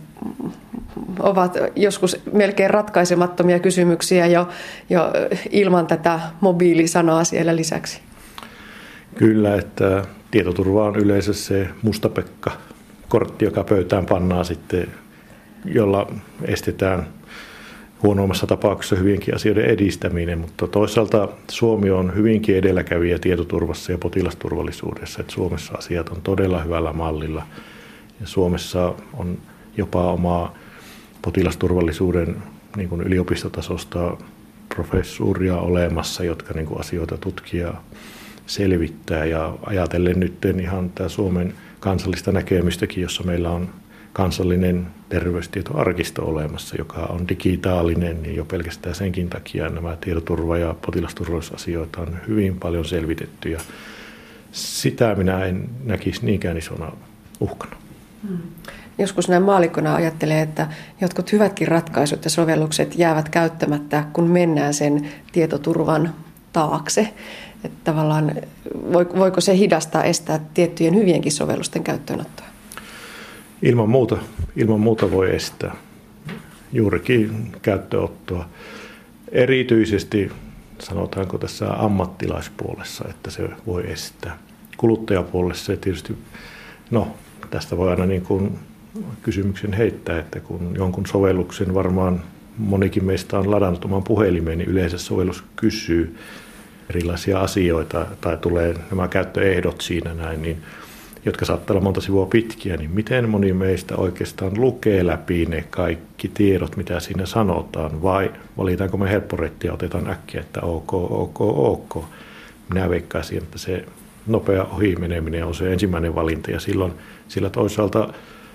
ovat joskus melkein ratkaisemattomia kysymyksiä jo, jo ilman tätä mobiilisanaa siellä lisäksi. Kyllä, että tietoturva on yleensä se mustapekka-kortti, joka pöytään pannaan sitten, jolla estetään huonommassa tapauksessa hyvinkin asioiden edistäminen, mutta toisaalta Suomi on hyvinkin edelläkävijä tietoturvassa ja potilasturvallisuudessa, että Suomessa asiat on todella hyvällä mallilla. Ja Suomessa on jopa omaa potilasturvallisuuden niin kuin yliopistotasosta professuuria olemassa, jotka niin kuin asioita tutkia selvittää. Ja ajatellen nyt ihan tämä Suomen kansallista näkemystäkin, jossa meillä on kansallinen terveystietoarkisto olemassa, joka on digitaalinen, niin jo pelkästään senkin takia nämä tietoturva- ja potilasturvallisuusasioita on hyvin paljon selvitetty. Ja sitä minä en näkisi niinkään isona uhkana. Hmm. Joskus näin maallikkona ajattelee, että jotkut hyvätkin ratkaisut ja sovellukset jäävät käyttämättä, kun mennään sen tietoturvan taakse. Että tavallaan voiko se hidastaa, estää tiettyjen hyvienkin sovellusten käyttöönottoa? Ilman muuta, ilman muuta voi estää juurikin käyttöönottoa. Erityisesti sanotaanko tässä ammattilaispuolessa, että se voi estää. Kuluttajapuolessa se tietysti, no tästä voi aina niin kuin kysymyksen heittää, että kun jonkun sovelluksen varmaan monikin meistä on ladannut oman puhelimeen, niin yleensä sovellus kysyy erilaisia asioita tai tulee nämä käyttöehdot siinä näin, niin, jotka saattaa olla monta sivua pitkiä, niin miten moni meistä oikeastaan lukee läpi ne kaikki tiedot, mitä siinä sanotaan, vai valitaanko me helppo reitti ja otetaan äkkiä, että ok, ok, ok. Minä veikkaisin, että se nopea ohimeneminen on se ensimmäinen valinta, ja silloin sillä toisaalta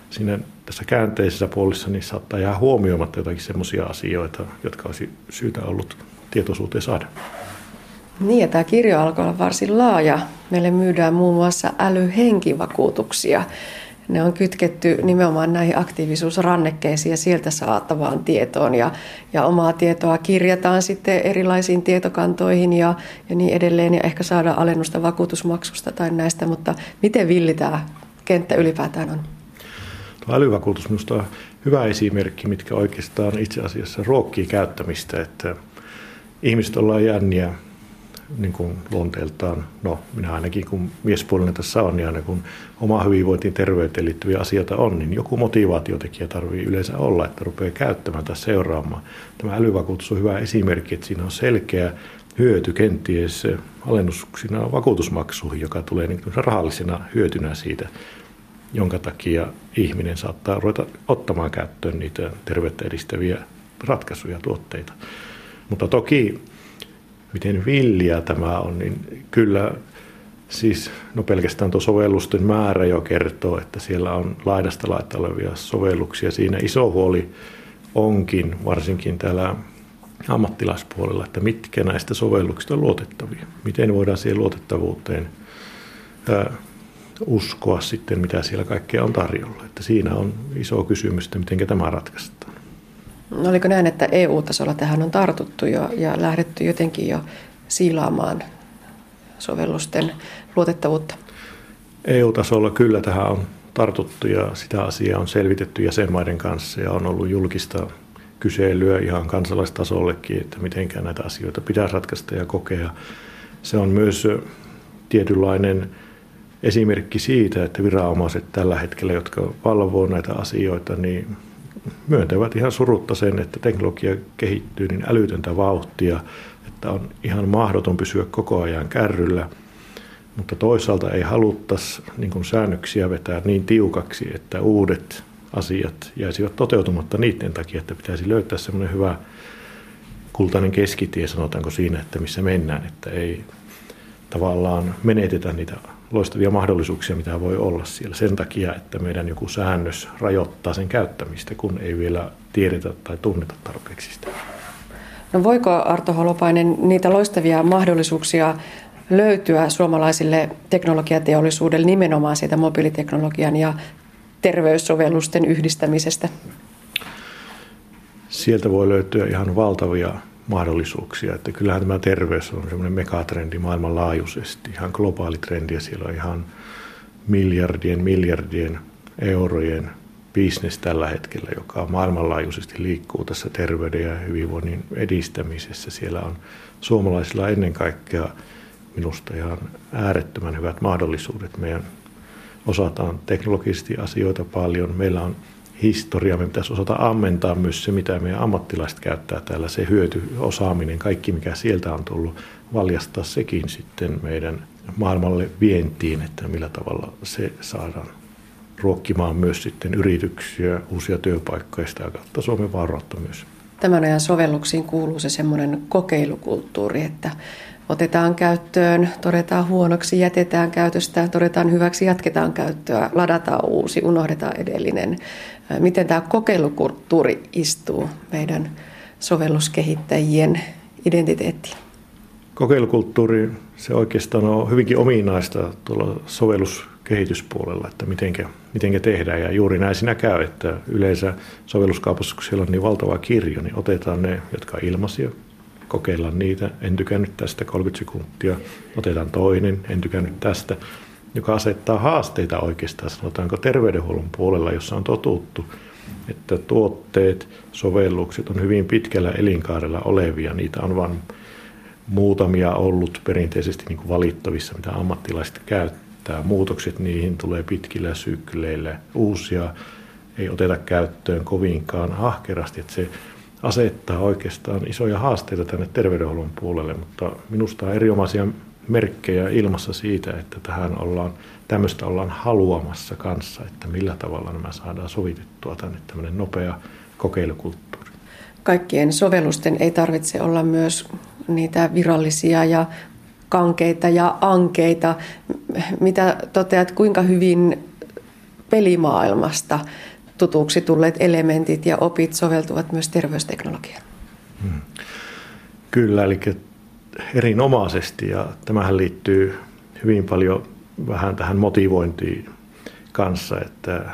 siinä tässä käänteisessä puolissa niin saattaa jää huomioimatta jotakin semmoisia asioita, jotka olisi syytä ollut tietoisuuteen saada. Niin, ja tämä kirjo alkaa olla varsin laaja. Meille myydään muun muassa älyhenkivakuutuksia. Ne on kytketty nimenomaan näihin aktiivisuusrannekkeisiin ja sieltä saatavaan tietoon. Ja, ja omaa tietoa kirjataan sitten erilaisiin tietokantoihin ja, ja niin edelleen. Ja ehkä saadaan alennusta vakuutusmaksusta tai näistä, mutta miten villi tämä kenttä ylipäätään on? Tuo älyvakuutus minusta on hyvä esimerkki, mitkä oikeastaan itse asiassa ruokkii käyttämistä. Että ihmiset ollaan jänniä. Niin kuin luonteeltaan, no minä ainakin kun miespuolinen tässä on, niin aina kun oma hyvinvointiin terveyteen liittyviä asioita on, niin joku motivaatiotekijä tarvii yleensä olla, että rupeaa käyttämään tai seuraamaan. Tämä älyvakuutus on hyvä esimerkki, että siinä on selkeä hyöty, kenties alennuksina vakuutusmaksuihin, joka tulee niin kuin rahallisena hyötynä siitä, jonka takia ihminen saattaa ruveta ottamaan käyttöön niitä terveyttä edistäviä ratkaisuja ja tuotteita. Mutta toki miten villiä tämä on, niin kyllä siis, no pelkästään tuo sovellusten määrä jo kertoo, että siellä on laidasta laittaa olevia sovelluksia. Siinä iso huoli onkin, varsinkin täällä ammattilaispuolella, että mitkä näistä sovelluksista on luotettavia. Miten voidaan siihen luotettavuuteen ää, uskoa sitten, mitä siellä kaikkea on tarjolla. Että siinä on iso kysymys, että miten tämä ratkaistaan. No oliko näin, että E U-tasolla tähän on tartuttu jo ja lähdetty jotenkin jo siilaamaan sovellusten luotettavuutta? E U-tasolla kyllä tähän on tartuttu ja sitä asiaa on selvitetty jäsenmaiden kanssa ja on ollut julkista kyselyä ihan kansalaistasollekin, että mitenkä näitä asioita pitäisi ratkaista ja kokea. Se on myös tietynlainen esimerkki siitä, että viranomaiset tällä hetkellä, jotka valvovat näitä asioita, niin myöntävät ihan surutta sen, että teknologia kehittyy niin älytöntä vauhtia, että on ihan mahdoton pysyä koko ajan kärryllä, mutta toisaalta ei haluttaisi niin kuin säännöksiä vetää niin tiukaksi, että uudet asiat jäisivät toteutumatta niiden takia, että pitäisi löytää semmoinen hyvä kultainen keskitie, sanotaanko siinä, että missä mennään, että ei tavallaan menetetä niitä loistavia mahdollisuuksia, mitä voi olla siellä sen takia, että meidän joku säännös rajoittaa sen käyttämistä, kun ei vielä tiedetä tai tunneta tarpeeksi sitä. No voiko, Arto Holopainen, niitä loistavia mahdollisuuksia löytyä suomalaisille teknologiateollisuudelle nimenomaan siitä mobiiliteknologian ja terveyssovellusten yhdistämisestä? Sieltä voi löytyä ihan valtavia mahdollisuuksia. Että kyllähän tämä terveys on semmoinen megatrendi maailmanlaajuisesti, ihan globaali trendi, ja siellä on ihan miljardien, miljardien eurojen bisnes tällä hetkellä, joka maailmanlaajuisesti liikkuu tässä terveyden ja hyvinvoinnin edistämisessä. Siellä on suomalaisilla ennen kaikkea minusta ihan äärettömän hyvät mahdollisuudet. Meidän osataan teknologisesti asioita paljon. Meillä on historia, me pitäisi osata ammentaa myös se, mitä meidän ammattilaiset käyttää täällä, se hyöty, osaaminen, kaikki mikä sieltä on tullut, valjastaa sekin sitten meidän maailmalle vientiin, että millä tavalla se saadaan ruokkimaan myös sitten yrityksiä, uusia työpaikkoja, sitä kautta Suomen vaurautta myös. Tämän ajan sovelluksiin kuuluu se semmoinen kokeilukulttuuri, että otetaan käyttöön, todetaan huonoksi, jätetään käytöstä, todetaan hyväksi, jatketaan käyttöä, ladataan uusi, unohdetaan edellinen. Miten tämä kokeilukulttuuri istuu meidän sovelluskehittäjien identiteettiin? Kokeilukulttuuri, se oikeastaan on hyvinkin ominaista tuolla sovelluskehityspuolella, että mitenkä, mitenkä tehdään. Ja juuri näin siinä käy, että yleensä sovelluskaupassa, kun siellä on niin valtava kirjo, niin otetaan ne, jotka on ilmaisia. Kokeillaan niitä, en tykännyt tästä kolmekymmentä sekuntia, otetaan toinen, en tykännyt tästä, joka asettaa haasteita oikeastaan, sanotaanko terveydenhuollon puolella, jossa on totuttu, että tuotteet, sovellukset on hyvin pitkällä elinkaarella olevia, niitä on vain muutamia ollut perinteisesti niin kuin valittavissa, mitä ammattilaiset käyttää, muutokset niihin tulee pitkillä sykleillä, uusia ei oteta käyttöön kovinkaan ahkerasti, että se asettaa oikeastaan isoja haasteita tänne terveydenhuollon puolelle, mutta minusta on erinomaisia merkkejä ilmassa siitä, että tähän ollaan, tämmöistä ollaan haluamassa kanssa, että millä tavalla nämä saadaan sovitettua tänne tämmöinen nopea kokeilukulttuuri. Kaikkien sovellusten ei tarvitse olla myös niitä virallisia ja kankeita ja ankeita. Mitä toteat, kuinka hyvin pelimaailmasta tutuksi tulleet elementit ja opit soveltuvat myös terveysteknologiaan? Hmm. Kyllä, eli erinomaisesti, ja tämähän liittyy hyvin paljon vähän tähän motivointiin kanssa, että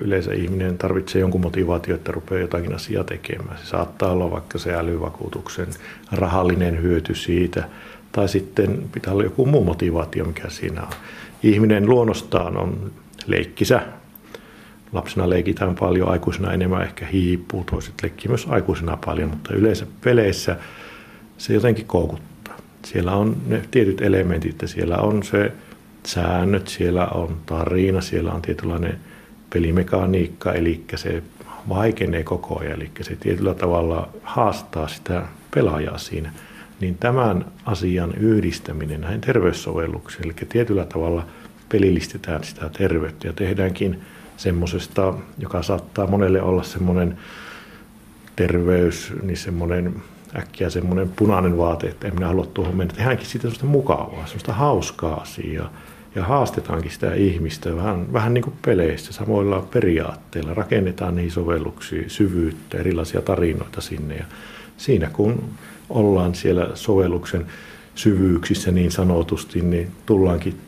yleensä ihminen tarvitsee jonkun motivaatio, että rupeaa jotakin asiaa tekemään. Se saattaa olla vaikka se älyvakuutuksen rahallinen hyöty siitä, tai sitten pitää olla joku muu motivaatio, mikä siinä on. Ihminen luonnostaan on leikkisä. Lapsena leikitään paljon, aikuisena enemmän ehkä hiippuu, toiset leikkii myös aikuisena paljon, mutta yleensä peleissä se jotenkin koukuttaa. Siellä on ne tietyt elementit, että siellä on se säännöt, siellä on tarina, siellä on tietynlainen pelimekaniikka, eli se vaikenee koko ajan, eli se tietyllä tavalla haastaa sitä pelaajaa siinä. Niin tämän asian yhdistäminen näihin terveyssovelluksiin, eli tietyllä tavalla pelillistetään sitä terveyttä ja tehdäänkin semmoisesta, joka saattaa monelle olla semmoinen terveys, niin semmoinen äkkiä semmoinen punainen vaate, että en minä halua tuohon mennä. Tehdäänkin siitä semmoista mukavaa, semmoista hauskaa asiaa ja haastetaankin sitä ihmistä vähän, vähän niin kuin peleissä, samoilla periaatteilla. Rakennetaan niihin sovelluksiin syvyyttä, erilaisia tarinoita sinne, ja siinä kun ollaan siellä sovelluksen syvyyksissä niin sanotusti, niin tullaankin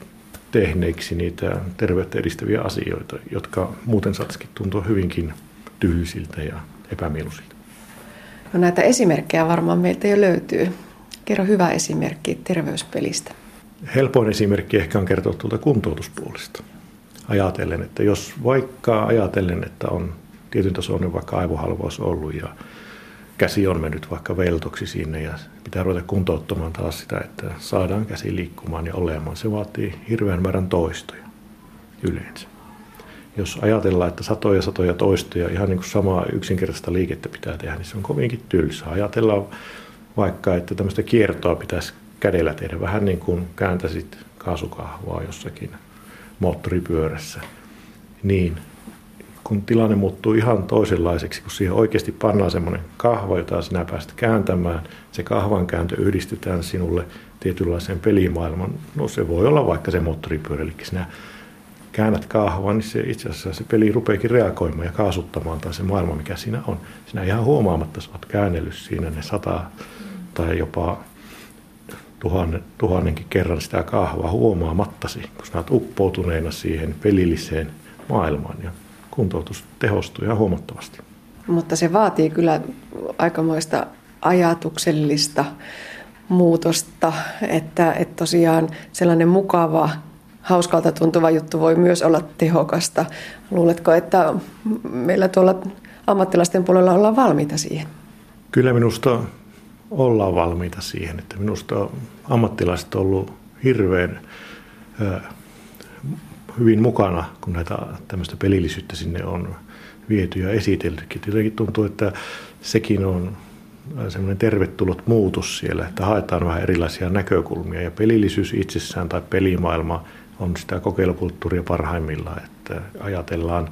tehneiksi niitä terveyttä edistäviä asioita, jotka muuten saataisiin tuntua hyvinkin tylsiltä ja epämieluisilta. No, näitä esimerkkejä varmaan meiltä jo löytyy. Kerro hyvä esimerkki terveyspelistä. Helpoin esimerkki ehkä on kertoa tuolta kuntoutuspuolesta. Ajatellen, että jos vaikka ajatellen, että on tietyn tasoinen vaikka aivohalvaus ollut ja käsi on mennyt vaikka veltoksi sinne ja pitää ruveta kuntouttamaan taas sitä, että saadaan käsi liikkumaan ja olemaan. Se vaatii hirveän määrän toistoja yleensä. Jos ajatellaan, että satoja satoja toistoja, ihan niin kuin samaa yksinkertaista liikettä pitää tehdä, niin se on kovinkin tylsää. Ajatellaan vaikka, että tämmöistä kiertoa pitäisi kädellä tehdä, vähän niin kuin kääntäisit kaasukahvaa jossakin moottoripyörässä, niin kun tilanne muuttuu ihan toisenlaiseksi, kun siihen oikeasti pannaan semmoinen kahva, jota sinä pääset kääntämään, se kahvan kääntö yhdistetään sinulle tietynlaiseen pelimaailmaan. No se voi olla vaikka se moottoripyörä, eli sinä käännät kahvan, niin se, itse asiassa se peli rupeakin reagoimaan ja kaasuttamaan tai se maailma, mikä siinä on. Sinä ihan huomaamatta olet käännellyt siinä ne sata tai jopa tuhannen, tuhannenkin kerran sitä kahvaa huomaamattasi, kun sinä olet uppoutuneena siihen pelilliseen maailmaan. Ja kuntoutus tehostuu ihan huomattavasti. Mutta se vaatii kyllä aikamoista ajatuksellista muutosta, että, että tosiaan sellainen mukava, hauskalta tuntuva juttu voi myös olla tehokasta. Luuletko, että meillä tuolla ammattilaisten puolella ollaan valmiita siihen? Kyllä minusta ollaan valmiita siihen. Että minusta ammattilaiset on ollut hirveän ö, hyvin mukana, kun näitä tämmöistä pelillisyyttä sinne on viety ja esiteltykin. Jotenkin tuntuu, että sekin on semmoinen tervetullut muutos siellä, että haetaan vähän erilaisia näkökulmia. Ja pelillisyys itsessään tai pelimaailma on sitä kokeilukulttuuria parhaimmillaan, että ajatellaan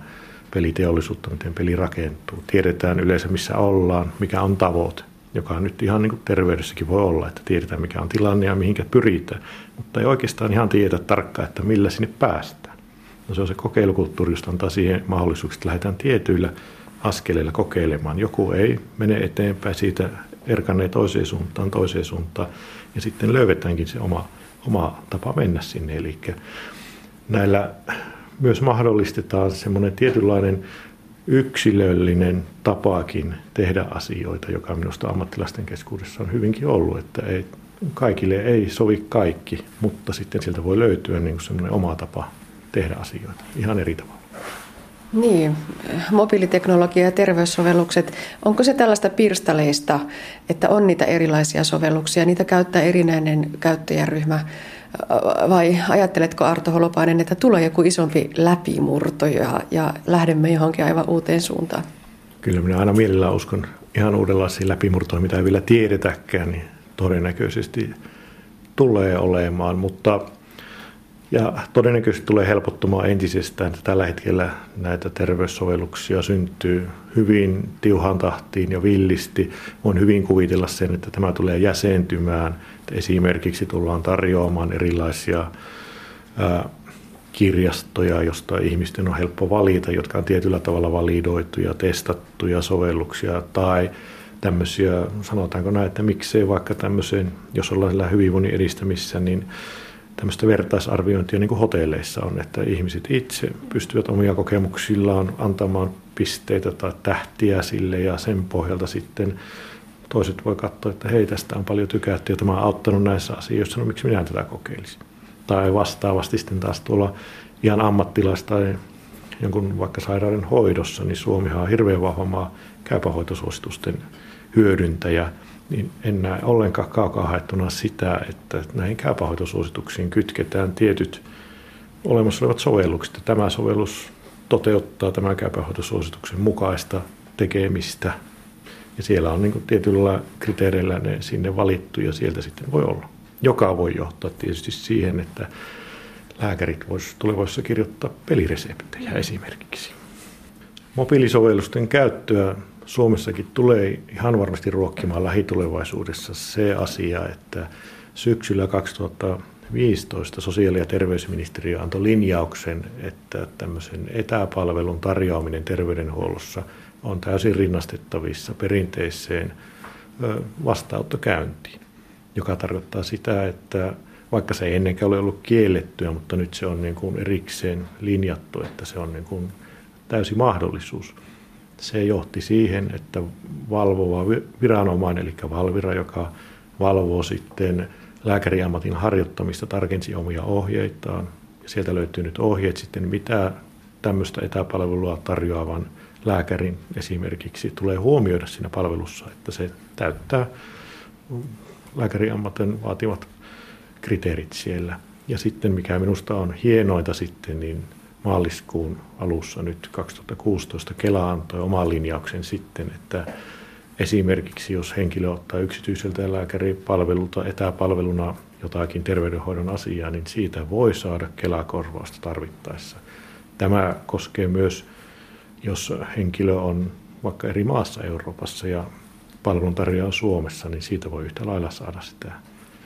peliteollisuutta, miten peli rakentuu. Tiedetään yleensä, missä ollaan, mikä on tavoite, joka nyt ihan niin kuin terveydessäkin voi olla, että tiedetään, mikä on tilanne ja mihinkä pyritään, mutta ei oikeastaan ihan tiedetä tarkkaan, että millä sinne päästään. No se on se kokeilukulttuuri, josta antaa siihen mahdollisuuksia, että lähdetään tietyillä askeleilla kokeilemaan. Joku ei mene eteenpäin, siitä erkanee toiseen suuntaan, toiseen suuntaan, ja sitten löydetäänkin se oma, oma tapa mennä sinne. Eli näillä myös mahdollistetaan semmoinen tietynlainen yksilöllinen tapakin tehdä asioita, joka minusta ammattilaisten keskuudessa on hyvinkin ollut, että ei, kaikille ei sovi kaikki, mutta sitten sieltä voi löytyä niin kuin semmoinen oma tapa tehdä asioita ihan eri tavalla. Niin, mobiiliteknologia ja terveyssovellukset, onko se tällaista pirstaleista, että on niitä erilaisia sovelluksia, niitä käyttää erinäinen käyttäjäryhmä, vai ajatteletko, Arto Holopainen, että tulee joku isompi läpimurto ja, ja lähdemme johonkin aivan uuteen suuntaan? Kyllä minä aina mielellään uskon ihan uudenlaisia läpimurtoja, mitä ei vielä tiedetäkään, niin todennäköisesti tulee olemaan, mutta ja todennäköisesti tulee helpottumaan entisestään. Tällä hetkellä näitä terveyssovelluksia syntyy hyvin tiuhaan tahtiin ja villisti. Voin hyvin kuvitella sen, että tämä tulee jäsentymään. Esimerkiksi tullaan tarjoamaan erilaisia kirjastoja, josta ihmisten on helppo valita, jotka on tietyllä tavalla validoituja, testattuja sovelluksia tai tämmöisiä, sanotaanko näin, että miksei vaikka tämmöiseen, jos ollaan siellä hyvinvoinnin edistämissä, niin tämmöistä vertaisarviointia niin kuin hotelleissa on, että ihmiset itse pystyvät omia kokemuksillaan antamaan pisteitä tai tähtiä sille ja sen pohjalta sitten toiset voi katsoa, että hei, tästä on paljon tykätty ja tämä on auttanut näissä asioissa, no miksi minä tätä kokeilisin. Tai vastaavasti sitten taas tuolla ihan ammattilaista tai jonkun vaikka sairauden hoidossa, niin Suomihan on hirveän vahva maa käypähoitosuositusten hyödyntäjä. Niin en näe ollenkaan kaukaa haettuna sitä, että näihin käypähoitosuosituksiin kytketään tietyt olemassa olevat sovellukset. Tämä sovellus toteuttaa tämän käypähoitosuosituksen mukaista tekemistä. Ja siellä on niin kuin tietyllä kriteereillä ne sinne valittu ja sieltä sitten voi olla. Joka voi johtaa tietysti siihen, että lääkärit voisivat tulevaisessa kirjoittaa pelireseptejä esimerkiksi. Mobiilisovellusten käyttöä Suomessakin tulee ihan varmasti ruokkimaan lähitulevaisuudessa se asia, että syksyllä kaksituhattaviisitoista sosiaali- ja terveysministeriö antoi linjauksen, että tämmöisen etäpalvelun tarjoaminen terveydenhuollossa on täysin rinnastettavissa perinteiseen vastaanottokäyntiin, joka tarkoittaa sitä, että vaikka se ei ennenkään ole ollut kiellettyä, mutta nyt se on niin kuin erikseen linjattu, että se on niin kuin täysi mahdollisuus. Se johti siihen, että valvova viranomainen, eli Valvira, joka valvoo sitten lääkäriammatin harjoittamista, tarkensi omia ohjeitaan. Sieltä löytyy nyt ohjeet sitten, mitä tämmöistä etäpalvelua tarjoavan lääkärin esimerkiksi tulee huomioida siinä palvelussa, että se täyttää lääkäriammatin vaatimat kriteerit siellä. Ja sitten mikä minusta on hienointa sitten, niin maaliskuun alussa nyt kaksituhattakuusitoista Kela antoi oman linjauksen sitten, että esimerkiksi jos henkilö ottaa yksityiseltä lääkäripalvelulta etäpalveluna jotakin terveydenhoidon asiaa, niin siitä voi saada Kela-korvausta tarvittaessa. Tämä koskee myös, jos henkilö on vaikka eri maassa Euroopassa ja palveluntarjoaja on Suomessa, niin siitä voi yhtä lailla saada sitä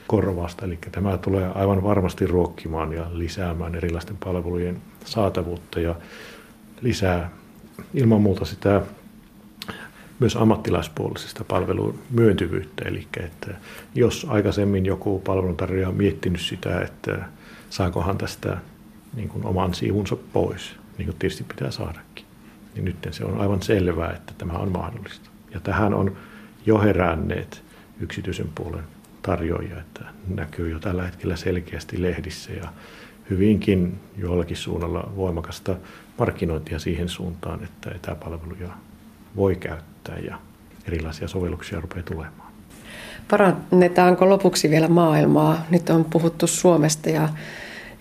korvausta. Eli tämä tulee aivan varmasti ruokkimaan ja lisäämään erilaisten palvelujen saatavuutta ja lisää ilman muuta sitä myös ammattilaispuolisesta palvelun myöntyvyyttä. Eli että jos aikaisemmin joku palveluntarjoaja on miettinyt sitä, että saakohan tästä niin kuin oman siivunsa pois, niin kuin tietysti pitää saadakin, niin nyt se on aivan selvää, että tämä on mahdollista. Ja tähän on jo heränneet yksityisen puolen tarjoajia, että näkyy jo tällä hetkellä selkeästi lehdissä ja hyvinkin jollakin suunnalla voimakasta markkinointia siihen suuntaan, että etäpalveluja voi käyttää ja erilaisia sovelluksia rupeaa tulemaan. Parannetaanko lopuksi vielä maailmaa? Nyt on puhuttu Suomesta ja,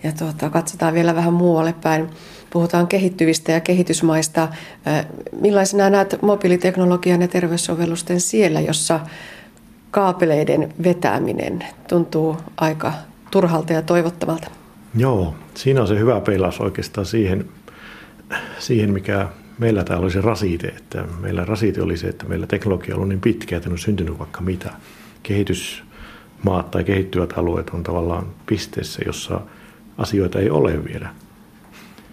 ja tuota, katsotaan vielä vähän muualle päin. Puhutaan kehittyvistä ja kehitysmaista. Millaisena näet mobiiliteknologian ja terveyssovellusten siellä, jossa kaapeleiden vetäminen tuntuu aika turhalta ja toivottavalta? Joo, siinä on se hyvä peilaus oikeastaan siihen, siihen mikä meillä täällä oli se rasite. Että meillä rasite oli se, että meillä teknologia on ollut niin pitkä, että on syntynyt vaikka mitä. Kehitysmaat tai kehittyvät alueet on tavallaan pisteessä, jossa asioita ei ole vielä.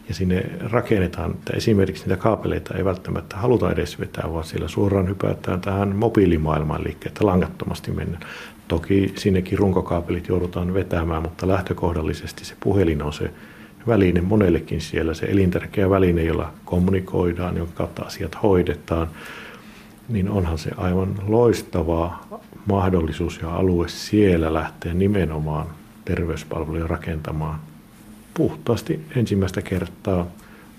Ja sinne rakennetaan, että esimerkiksi niitä kaapeleita ei välttämättä haluta edes vetää, vaan siellä suoraan hypätään tähän mobiilimaailmaan liikkeen, että langattomasti mennään. Toki sinnekin runkokaapelit joudutaan vetämään, mutta lähtökohdallisesti se puhelin on se väline monellekin siellä, se elintärkeä väline, jolla kommunikoidaan, jonka kautta asiat hoidetaan, niin onhan se aivan loistava mahdollisuus ja alue siellä lähteä nimenomaan terveyspalveluja rakentamaan puhtaasti ensimmäistä kertaa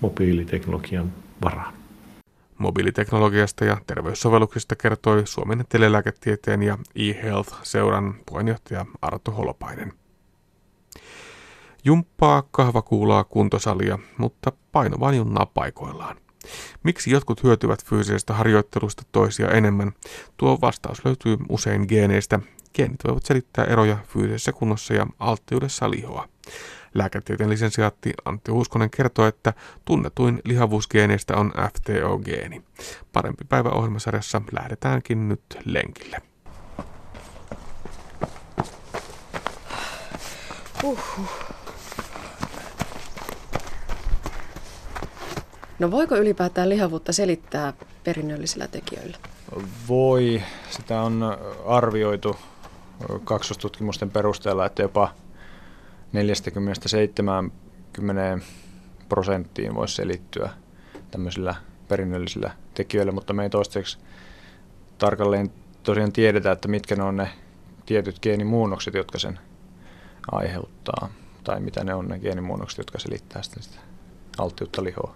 mobiiliteknologian varaan. Mobiiliteknologiasta ja terveyssovelluksista kertoi Suomen telelääketieteen ja e-health-seuran puheenjohtaja Arto Holopainen. Jumppaa, kahvakuulaa, kuntosalia, mutta paino vain junnaa paikoillaan. Miksi jotkut hyötyvät fyysisestä harjoittelusta toisia enemmän? Tuo vastaus löytyy usein geeneistä. Geenit voivat selittää eroja fyysisessä kunnossa ja alttiudessa lihoa. Lääketieteen lisensiaatti Antti Huuskonen kertoo, että tunnetuin lihavuusgeeneistä on F T O-geeni. Parempi päivä -ohjelmasarjassa lähdetäänkin nyt lenkille. Uhuh. No voiko ylipäätään lihavuutta selittää perinnöllisillä tekijöillä? Voi. Sitä on arvioitu kaksostutkimusten perusteella, että jopa neljästäkymmenestä seitsemäänkymmeneen prosenttiin voisi selittyä tämmöisillä perinnöllisillä tekijöillä, mutta me ei toistaiseksi tarkalleen tosiaan tiedetä, että mitkä ne on ne tietyt geenimuunnokset, jotka sen aiheuttaa, tai mitä ne on ne geenimuunnokset, jotka selittää sitä, sitä alttiutta lihoa.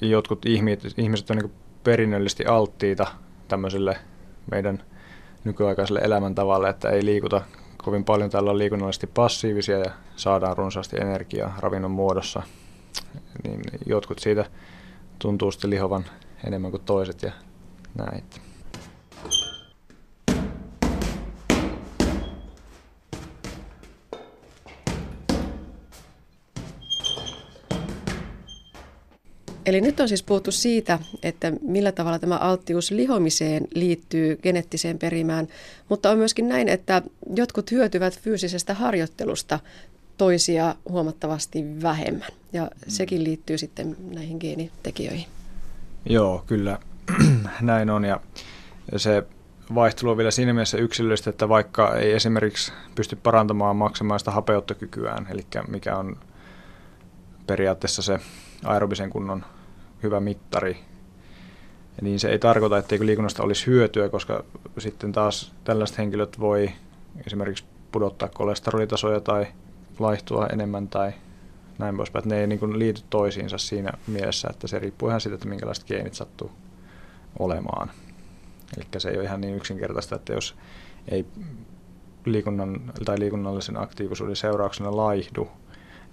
Jotkut ihmiset, ihmiset on niin kuin perinnöllisesti alttiita tämmöiselle meidän nykyaikaiselle elämäntavalle, että ei liikuta kovin paljon, täällä on liikunnallisesti passiivisia ja saadaan runsaasti energiaa ravinnon muodossa. Niin jotkut siitä tuntuu sitten lihovan enemmän kuin toiset ja näin. Eli nyt on siis puhuttu siitä, että millä tavalla tämä alttius lihomiseen liittyy geneettiseen perimään, mutta on myöskin näin, että jotkut hyötyvät fyysisestä harjoittelusta toisia huomattavasti vähemmän. Ja sekin liittyy sitten näihin geenitekijöihin. Joo, kyllä näin on. Ja se vaihtelu on vielä siinä mielessä yksilöllistä, että vaikka ei esimerkiksi pysty parantamaan maksimaista hapeuttokykyään, eli mikä on periaatteessa se aerobisen kunnon hyvä mittari, niin se ei tarkoita, etteikö liikunnasta olisi hyötyä, koska sitten taas tällaiset henkilöt voi esimerkiksi pudottaa kolesterolitasoja tai laihtua enemmän tai näin poispäin. Ne ei niin kuin liity toisiinsa siinä mielessä, että se riippuu ihan siitä, että minkälaiset geenit sattuu olemaan. Eli se ei ole ihan niin yksinkertaista, että jos ei liikunnan tai liikunnallisen aktiivisuuden seurauksena laihdu,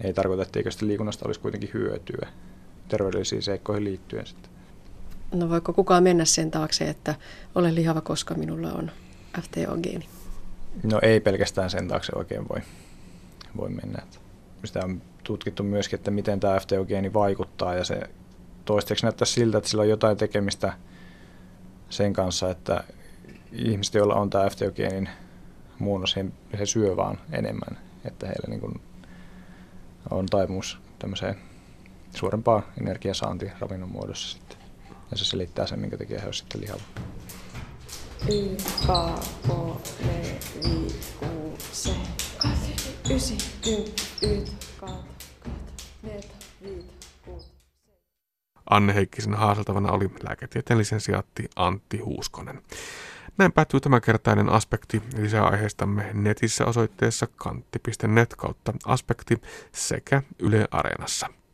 ei tarkoita, etteikö sitä liikunnasta olisi kuitenkin hyötyä terveydellisiin seikkoihin liittyen sitten. No voiko kukaan mennä sen taakse, että olen lihava, koska minulla on F T O-geeni? No ei pelkästään sen taakse oikein voi, voi mennä. Sitä on tutkittu myöskin, että miten tämä F T O-geeni vaikuttaa, ja se toistaiseksi näyttää siltä, että sillä on jotain tekemistä sen kanssa, että ihmiset, joilla on tämä F T O-geenin muunnos, he syö vaan enemmän, että heillä niin kuin on taipumus tämmöiseen suurempaan energiansaantiin ravinnon muodossa sitten. Ja se selittää sen, minkä takia he olisivat sitten lihava. Anne Heikkisen haaseltavana oli lääketieteellisen sijaatti Antti Huuskonen. Näin päättyy tämänkertainen Aspekti. Lisää aiheistamme netissä osoitteessa kantti piste net kautta aspekti sekä Yle Areenassa.